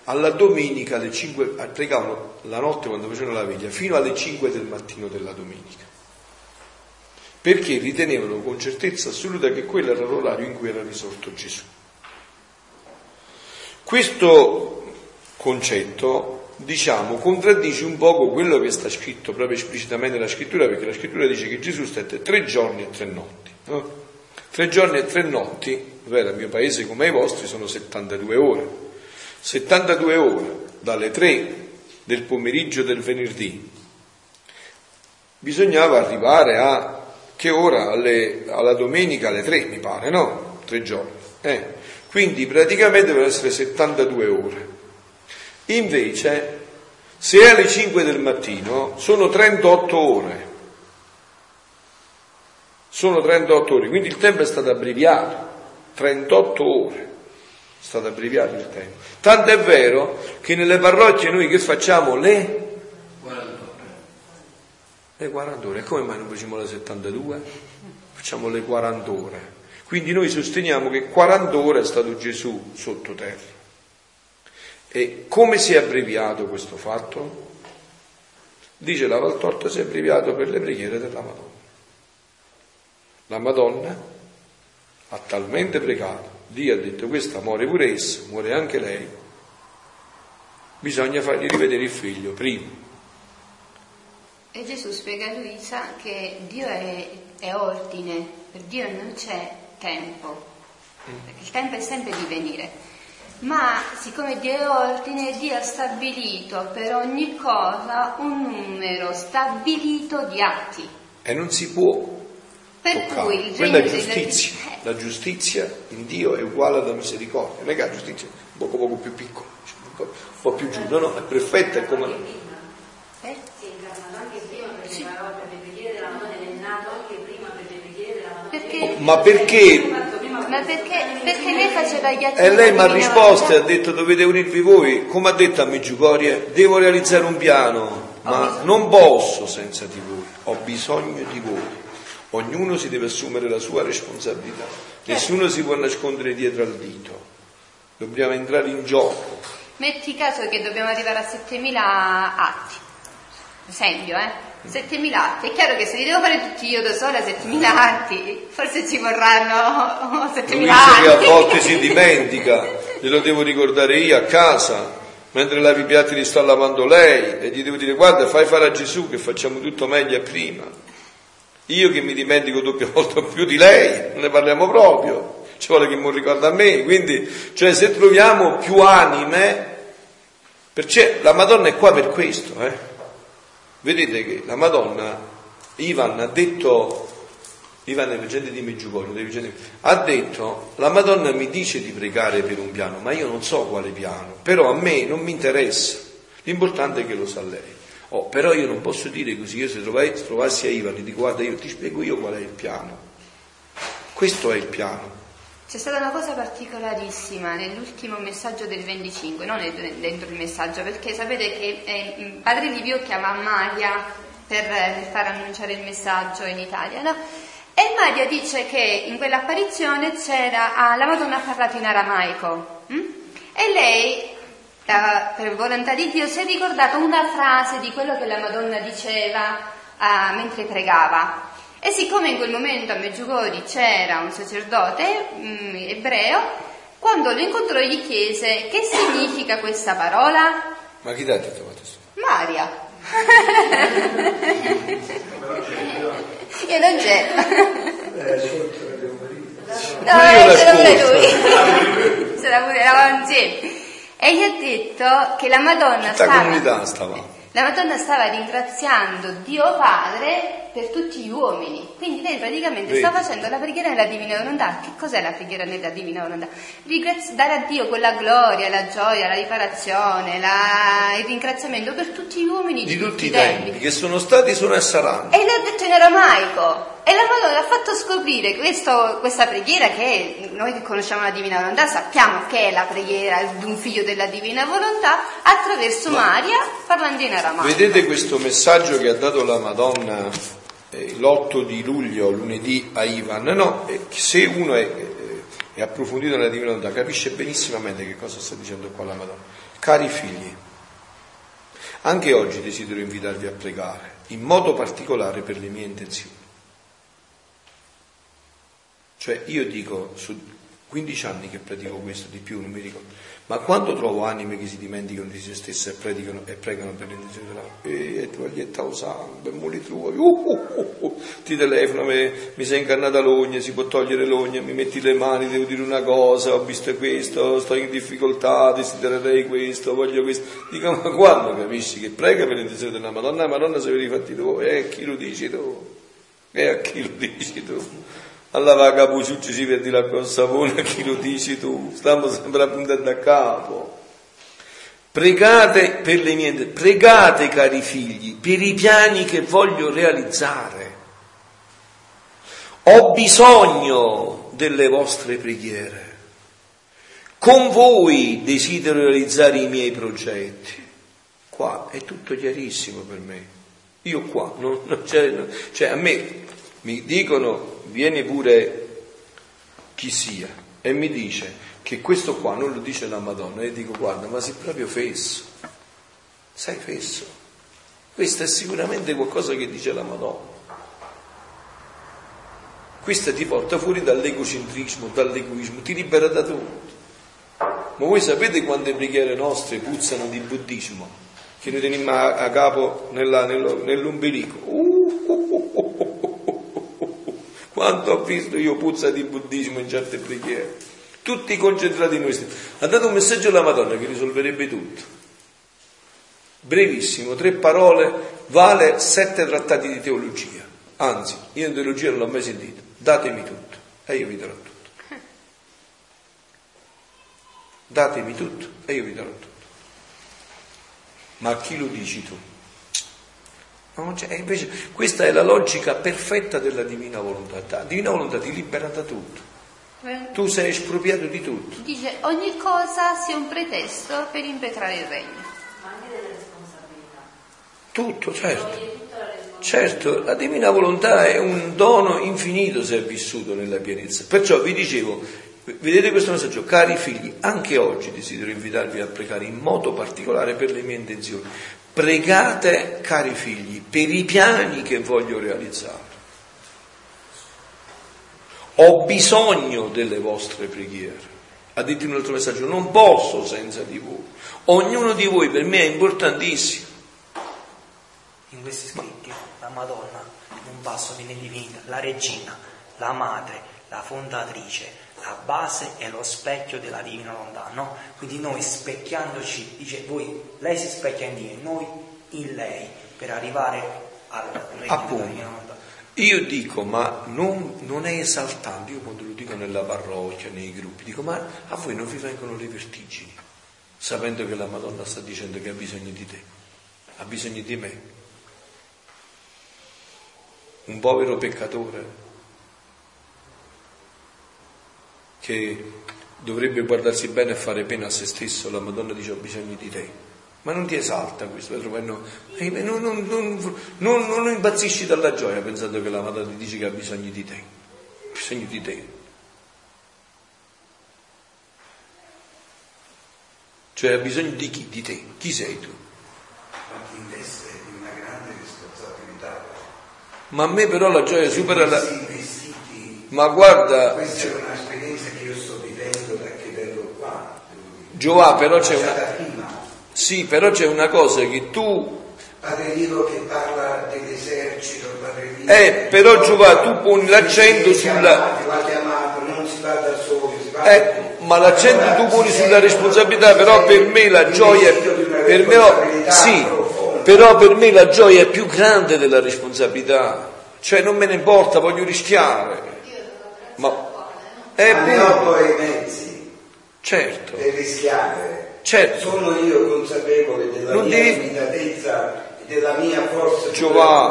alla domenica alle cinque, pregavano la notte quando facevano la veglia fino alle cinque del mattino della domenica, perché ritenevano con certezza assoluta che quello era l'orario in cui era risorto Gesù. Questo concetto, diciamo, contraddice un poco quello che sta scritto proprio esplicitamente nella Scrittura, perché la Scrittura dice che Gesù stette tre giorni e tre notti, no? Tre giorni e tre notti, beh, nel mio paese come ai vostri sono settantadue ore, settantadue ore dalle tre del pomeriggio del venerdì, bisognava arrivare a che ora? Alle, alla domenica alle tre, mi pare, no? Tre giorni, eh? Quindi praticamente deve essere settantadue ore. Invece, se è alle cinque del mattino, sono trentotto ore. Sono trentotto ore, quindi il tempo è stato abbreviato. trentotto ore. È stato abbreviato il tempo. Tanto è vero che nelle parrocchie noi che facciamo? Le quaranta ore. Le quaranta ore. E come mai non facciamo le settantadue? Facciamo le quaranta ore. Quindi noi sosteniamo che quaranta ore è stato Gesù sottoterra. E come si è abbreviato questo fatto? Dice la Valtorta, si è abbreviato per le preghiere della Madonna. La Madonna ha talmente pregato Dio ha detto: questa muore pure essa, muore anche lei, bisogna fargli rivedere il figlio prima. E Gesù spiega a Luisa che Dio è, è ordine, per Dio non c'è tempo, perché il tempo è sempre di venire. Ma siccome Dio è ordine, Dio ha stabilito per ogni cosa un numero stabilito di atti. E non si può per toccare. Cui il quella è giustizia. Della... La giustizia in Dio è uguale alla misericordia. Non è che la giustizia è un poco, poco più piccola, un po' più giù. No, no, è perfetta. È come... Eh? Sì, incarnato anche Dio per le parole, per le preghiere della madre, è nato anche prima per le preghiere della madre. Perché... Oh, ma perché... Ma perché, perché lei faceva gli atti? E lei mi ha risposto e ha detto: dovete unirvi voi, come ha detto a Medjugorje, devo realizzare un piano, ma non posso senza di voi, ho bisogno di voi. Ognuno si deve assumere la sua responsabilità, nessuno si può nascondere dietro al dito, dobbiamo entrare in gioco. Metti caso che dobbiamo arrivare a settemila atti, esempio, eh? settemila atti, è chiaro che se li devo fare tutti io da sola settemila atti, forse ci vorranno settemila atti. Che a volte si dimentica, glielo devo ricordare io a casa, mentre lavi i piatti li sta lavando lei, e gli devo dire: guarda, fai fare a Gesù che facciamo tutto meglio prima. Io che mi dimentico doppia volta più di lei, non ne parliamo proprio, ci vuole che mi ricorda a me. Quindi, cioè, se troviamo più anime, perché la Madonna è qua per questo, eh. Vedete che la Madonna, Ivan ha detto, Ivan è vigente di Medjugorje, ha detto: la Madonna mi dice di pregare per un piano, ma io non so quale piano, però a me non mi interessa, l'importante è che lo sa lei. Oh, però io non posso dire così, io se trovassi, trovassi a Ivan e dico: guarda, io ti spiego io qual è il piano, questo è il piano. C'è stata una cosa particolarissima nell'ultimo messaggio del venticinque, non dentro il messaggio, perché sapete che eh, Padre Livio chiama Maria per, per far annunciare il messaggio in Italia, no? E Maria dice che in quell'apparizione c'era ah, la Madonna ha parlato in aramaico hm? e lei ah, per volontà di Dio si è ricordata una frase di quello che la Madonna diceva ah, mentre pregava. E siccome in quel momento a Medjugorje c'era un sacerdote mh, ebreo, quando lo incontrò gli chiese: che significa questa parola? Ma chi l'ha detto questo? Maria. Io non c'è. No, c'era pure lui. C'era pure, eravamo insieme. E gli ha detto che la Madonna stava... La comunità stava... La Madonna stava ringraziando Dio Padre per tutti gli uomini, quindi lei praticamente Vedi. sta facendo la preghiera nella Divina Volontà. Che cos'è la preghiera nella Divina Volontà? Ringrazi- dare a Dio quella gloria, la gioia, la riparazione, la... il ringraziamento per tutti gli uomini di, di tutti i tempi. tempi che sono stati, sono e saranno. E l'ha detto in aramaico. E la Madonna ha fatto scoprire questo, questa preghiera, che noi che conosciamo la Divina Volontà sappiamo che è la preghiera di un figlio della Divina Volontà, attraverso Ma, Maria, parlando in aramaico. Vedete questo messaggio che ha dato la Madonna eh, l'otto di luglio, lunedì, a Ivan? No, eh, se uno è, è approfondito nella Divina Volontà capisce benissimamente che cosa sta dicendo qua la Madonna. Cari figli, anche oggi desidero invitarvi a pregare, in modo particolare per le mie intenzioni. Cioè io dico, su quindici anni che predico questo, di più non mi ricordo, ma quando trovo anime che si dimenticano di se stesse e predicano e pregano per l'intenzione della e tu aglietta o sangue, muli tuoi, uh, uh, uh, ti telefono, mi, mi sei ingannata l'ogna, si può togliere l'ogna, mi metti le mani, devo dire una cosa, ho visto questo, sto in difficoltà, desidererei questo, voglio questo. Dico, ma quando capisci che prega per l'intenzione della Madonna? Madonna se vedi i fatti tu, e eh, a chi lo dici tu? E eh, a chi lo dici tu? Alla vaga puciucci si vedi la con sapone, a chi lo dici tu? Stiamo sempre puntando a capo. Pregate per le mie, pregate cari figli, per i piani che voglio realizzare. Ho bisogno delle vostre preghiere. Con voi desidero realizzare i miei progetti. Qua è tutto chiarissimo per me. Io qua, non, non c'è, non, cioè a me mi dicono... Viene pure chi sia e mi dice che questo qua non lo dice la Madonna, e dico: guarda, ma sei proprio fesso, sei fesso, questo è sicuramente qualcosa che dice la Madonna. Questa ti porta fuori dall'egocentrismo, dall'egoismo, ti libera da tutto. Ma voi sapete quante preghiere nostre puzzano di buddismo, che noi teniamo a capo nella, nell'ombelico. Uh, uh, uh, uh, uh, uh, uh. Quanto ho visto io puzza di buddismo in certe preghiere. Tutti concentrati in noi stessi. Ha dato un messaggio alla Madonna che risolverebbe tutto. Brevissimo, tre parole, vale sette trattati di teologia. Anzi, io in teologia non l'ho mai sentito. Datemi tutto e io vi darò tutto. Datemi tutto e io vi darò tutto. Ma a chi lo dici tu? Non c'è. E invece questa è la logica perfetta della Divina Volontà. La Divina Volontà ti libera da tutto. Eh. Tu sei espropriato di tutto. Dice ogni cosa sia un pretesto per impetrare il regno. Ma anche delle responsabilità. Tutto, certo. Certo, la Divina Volontà è un dono infinito se è vissuto nella pienezza. Perciò vi dicevo, vedete questo messaggio, cari figli, anche oggi desidero invitarvi a pregare in modo particolare per le mie intenzioni. Pregate, cari figli, per i piani che voglio realizzare. Ho bisogno delle vostre preghiere. Ha detto in un altro messaggio, non posso senza di voi. Ognuno di voi per me è importantissimo. In questi scritti la Madonna non va solo in divina, la regina, la madre, la fondatrice, la base e lo specchio della Divina Volontà, no? Quindi noi specchiandoci, dice voi, lei si specchia in Dio, noi in lei, per arrivare al regno della Divina Volontà. Io dico, ma non, non è esaltante, io quando lo dico nella parrocchia, nei gruppi, dico, ma a voi non vi vengono le vertigini, sapendo che la Madonna sta dicendo che ha bisogno di te, ha bisogno di me. Un povero peccatore che dovrebbe guardarsi bene e fare pena a se stesso, la Madonna dice ho bisogno di te, ma non ti esalta questo, non, non, non, non, non impazzisci dalla gioia pensando che la Madonna ti dice che ha bisogno di te, bisogno di te. Cioè ha bisogno di chi? Di te, chi sei tu? Ma a me però la gioia supera la... Ma guarda... Questa è un'esperienza che io sto vivendo perché vengo qua. Giova, però c'è una... Sì, però c'è una cosa che tu... Padre Livo che parla dell'esercito, Padre Livo... Eh, però Giova, tu poni l'accento sulla... Non si parla solo, si parla... Eh, ma l'accento tu poni sulla responsabilità, però per me la gioia... Per me... Sì... Però per me la gioia è più grande della responsabilità, cioè non me ne importa, voglio rischiare. Ma è buono ho i mezzi. Certo. Per rischiare. Certo. Sono io consapevole della non mia limitatezza devi... e della mia forza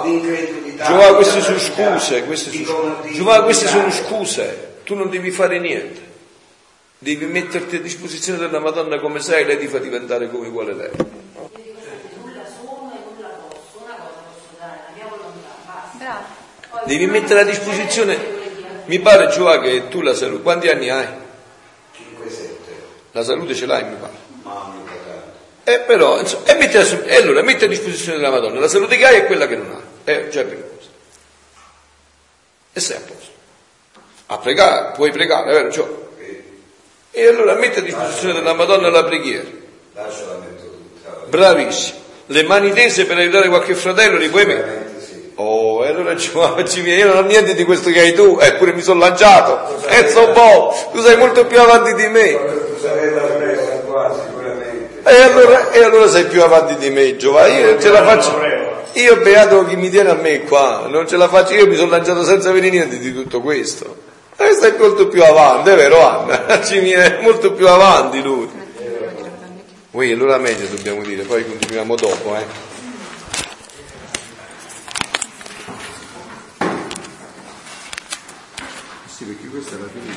di incredulità. Giova, queste sono scuse, queste sono scuse. Giova, queste sono scuse. Tu non devi fare niente. Devi metterti a disposizione della Madonna come sei, lei ti fa diventare come uguale lei. Devi mettere a disposizione, mi pare Giova che tu la salute, quanti anni hai? cinque sette. La salute ce l'hai mi pare. Mamma mia. E però, insomma, e, metti a, e allora metti a disposizione della Madonna, la salute che hai è quella che non hai, è già prima cosa. E sei a posto. A pregare, puoi pregare, è vero Giova? E allora metti a disposizione della Madonna la preghiera. Bravissimo. Le mani tese per aiutare qualche fratello li puoi mettere. Oh, e allora ci viene, io non ho niente di questo che hai tu, eppure mi sono lanciato. E so boh, tu sei molto più avanti di me. Tu sarai la presa qua sicuramente. E allora, e allora sei più avanti di me, Giovanni. Io non ce la faccio. Io beato chi mi tiene a me qua, non ce la faccio. Io mi sono lanciato senza avere niente di tutto questo. E sei molto più avanti, è vero Anna? Ci viene molto più avanti lui. Ui, allora meglio dobbiamo dire, poi continuiamo dopo, eh. Perché questa è la fine.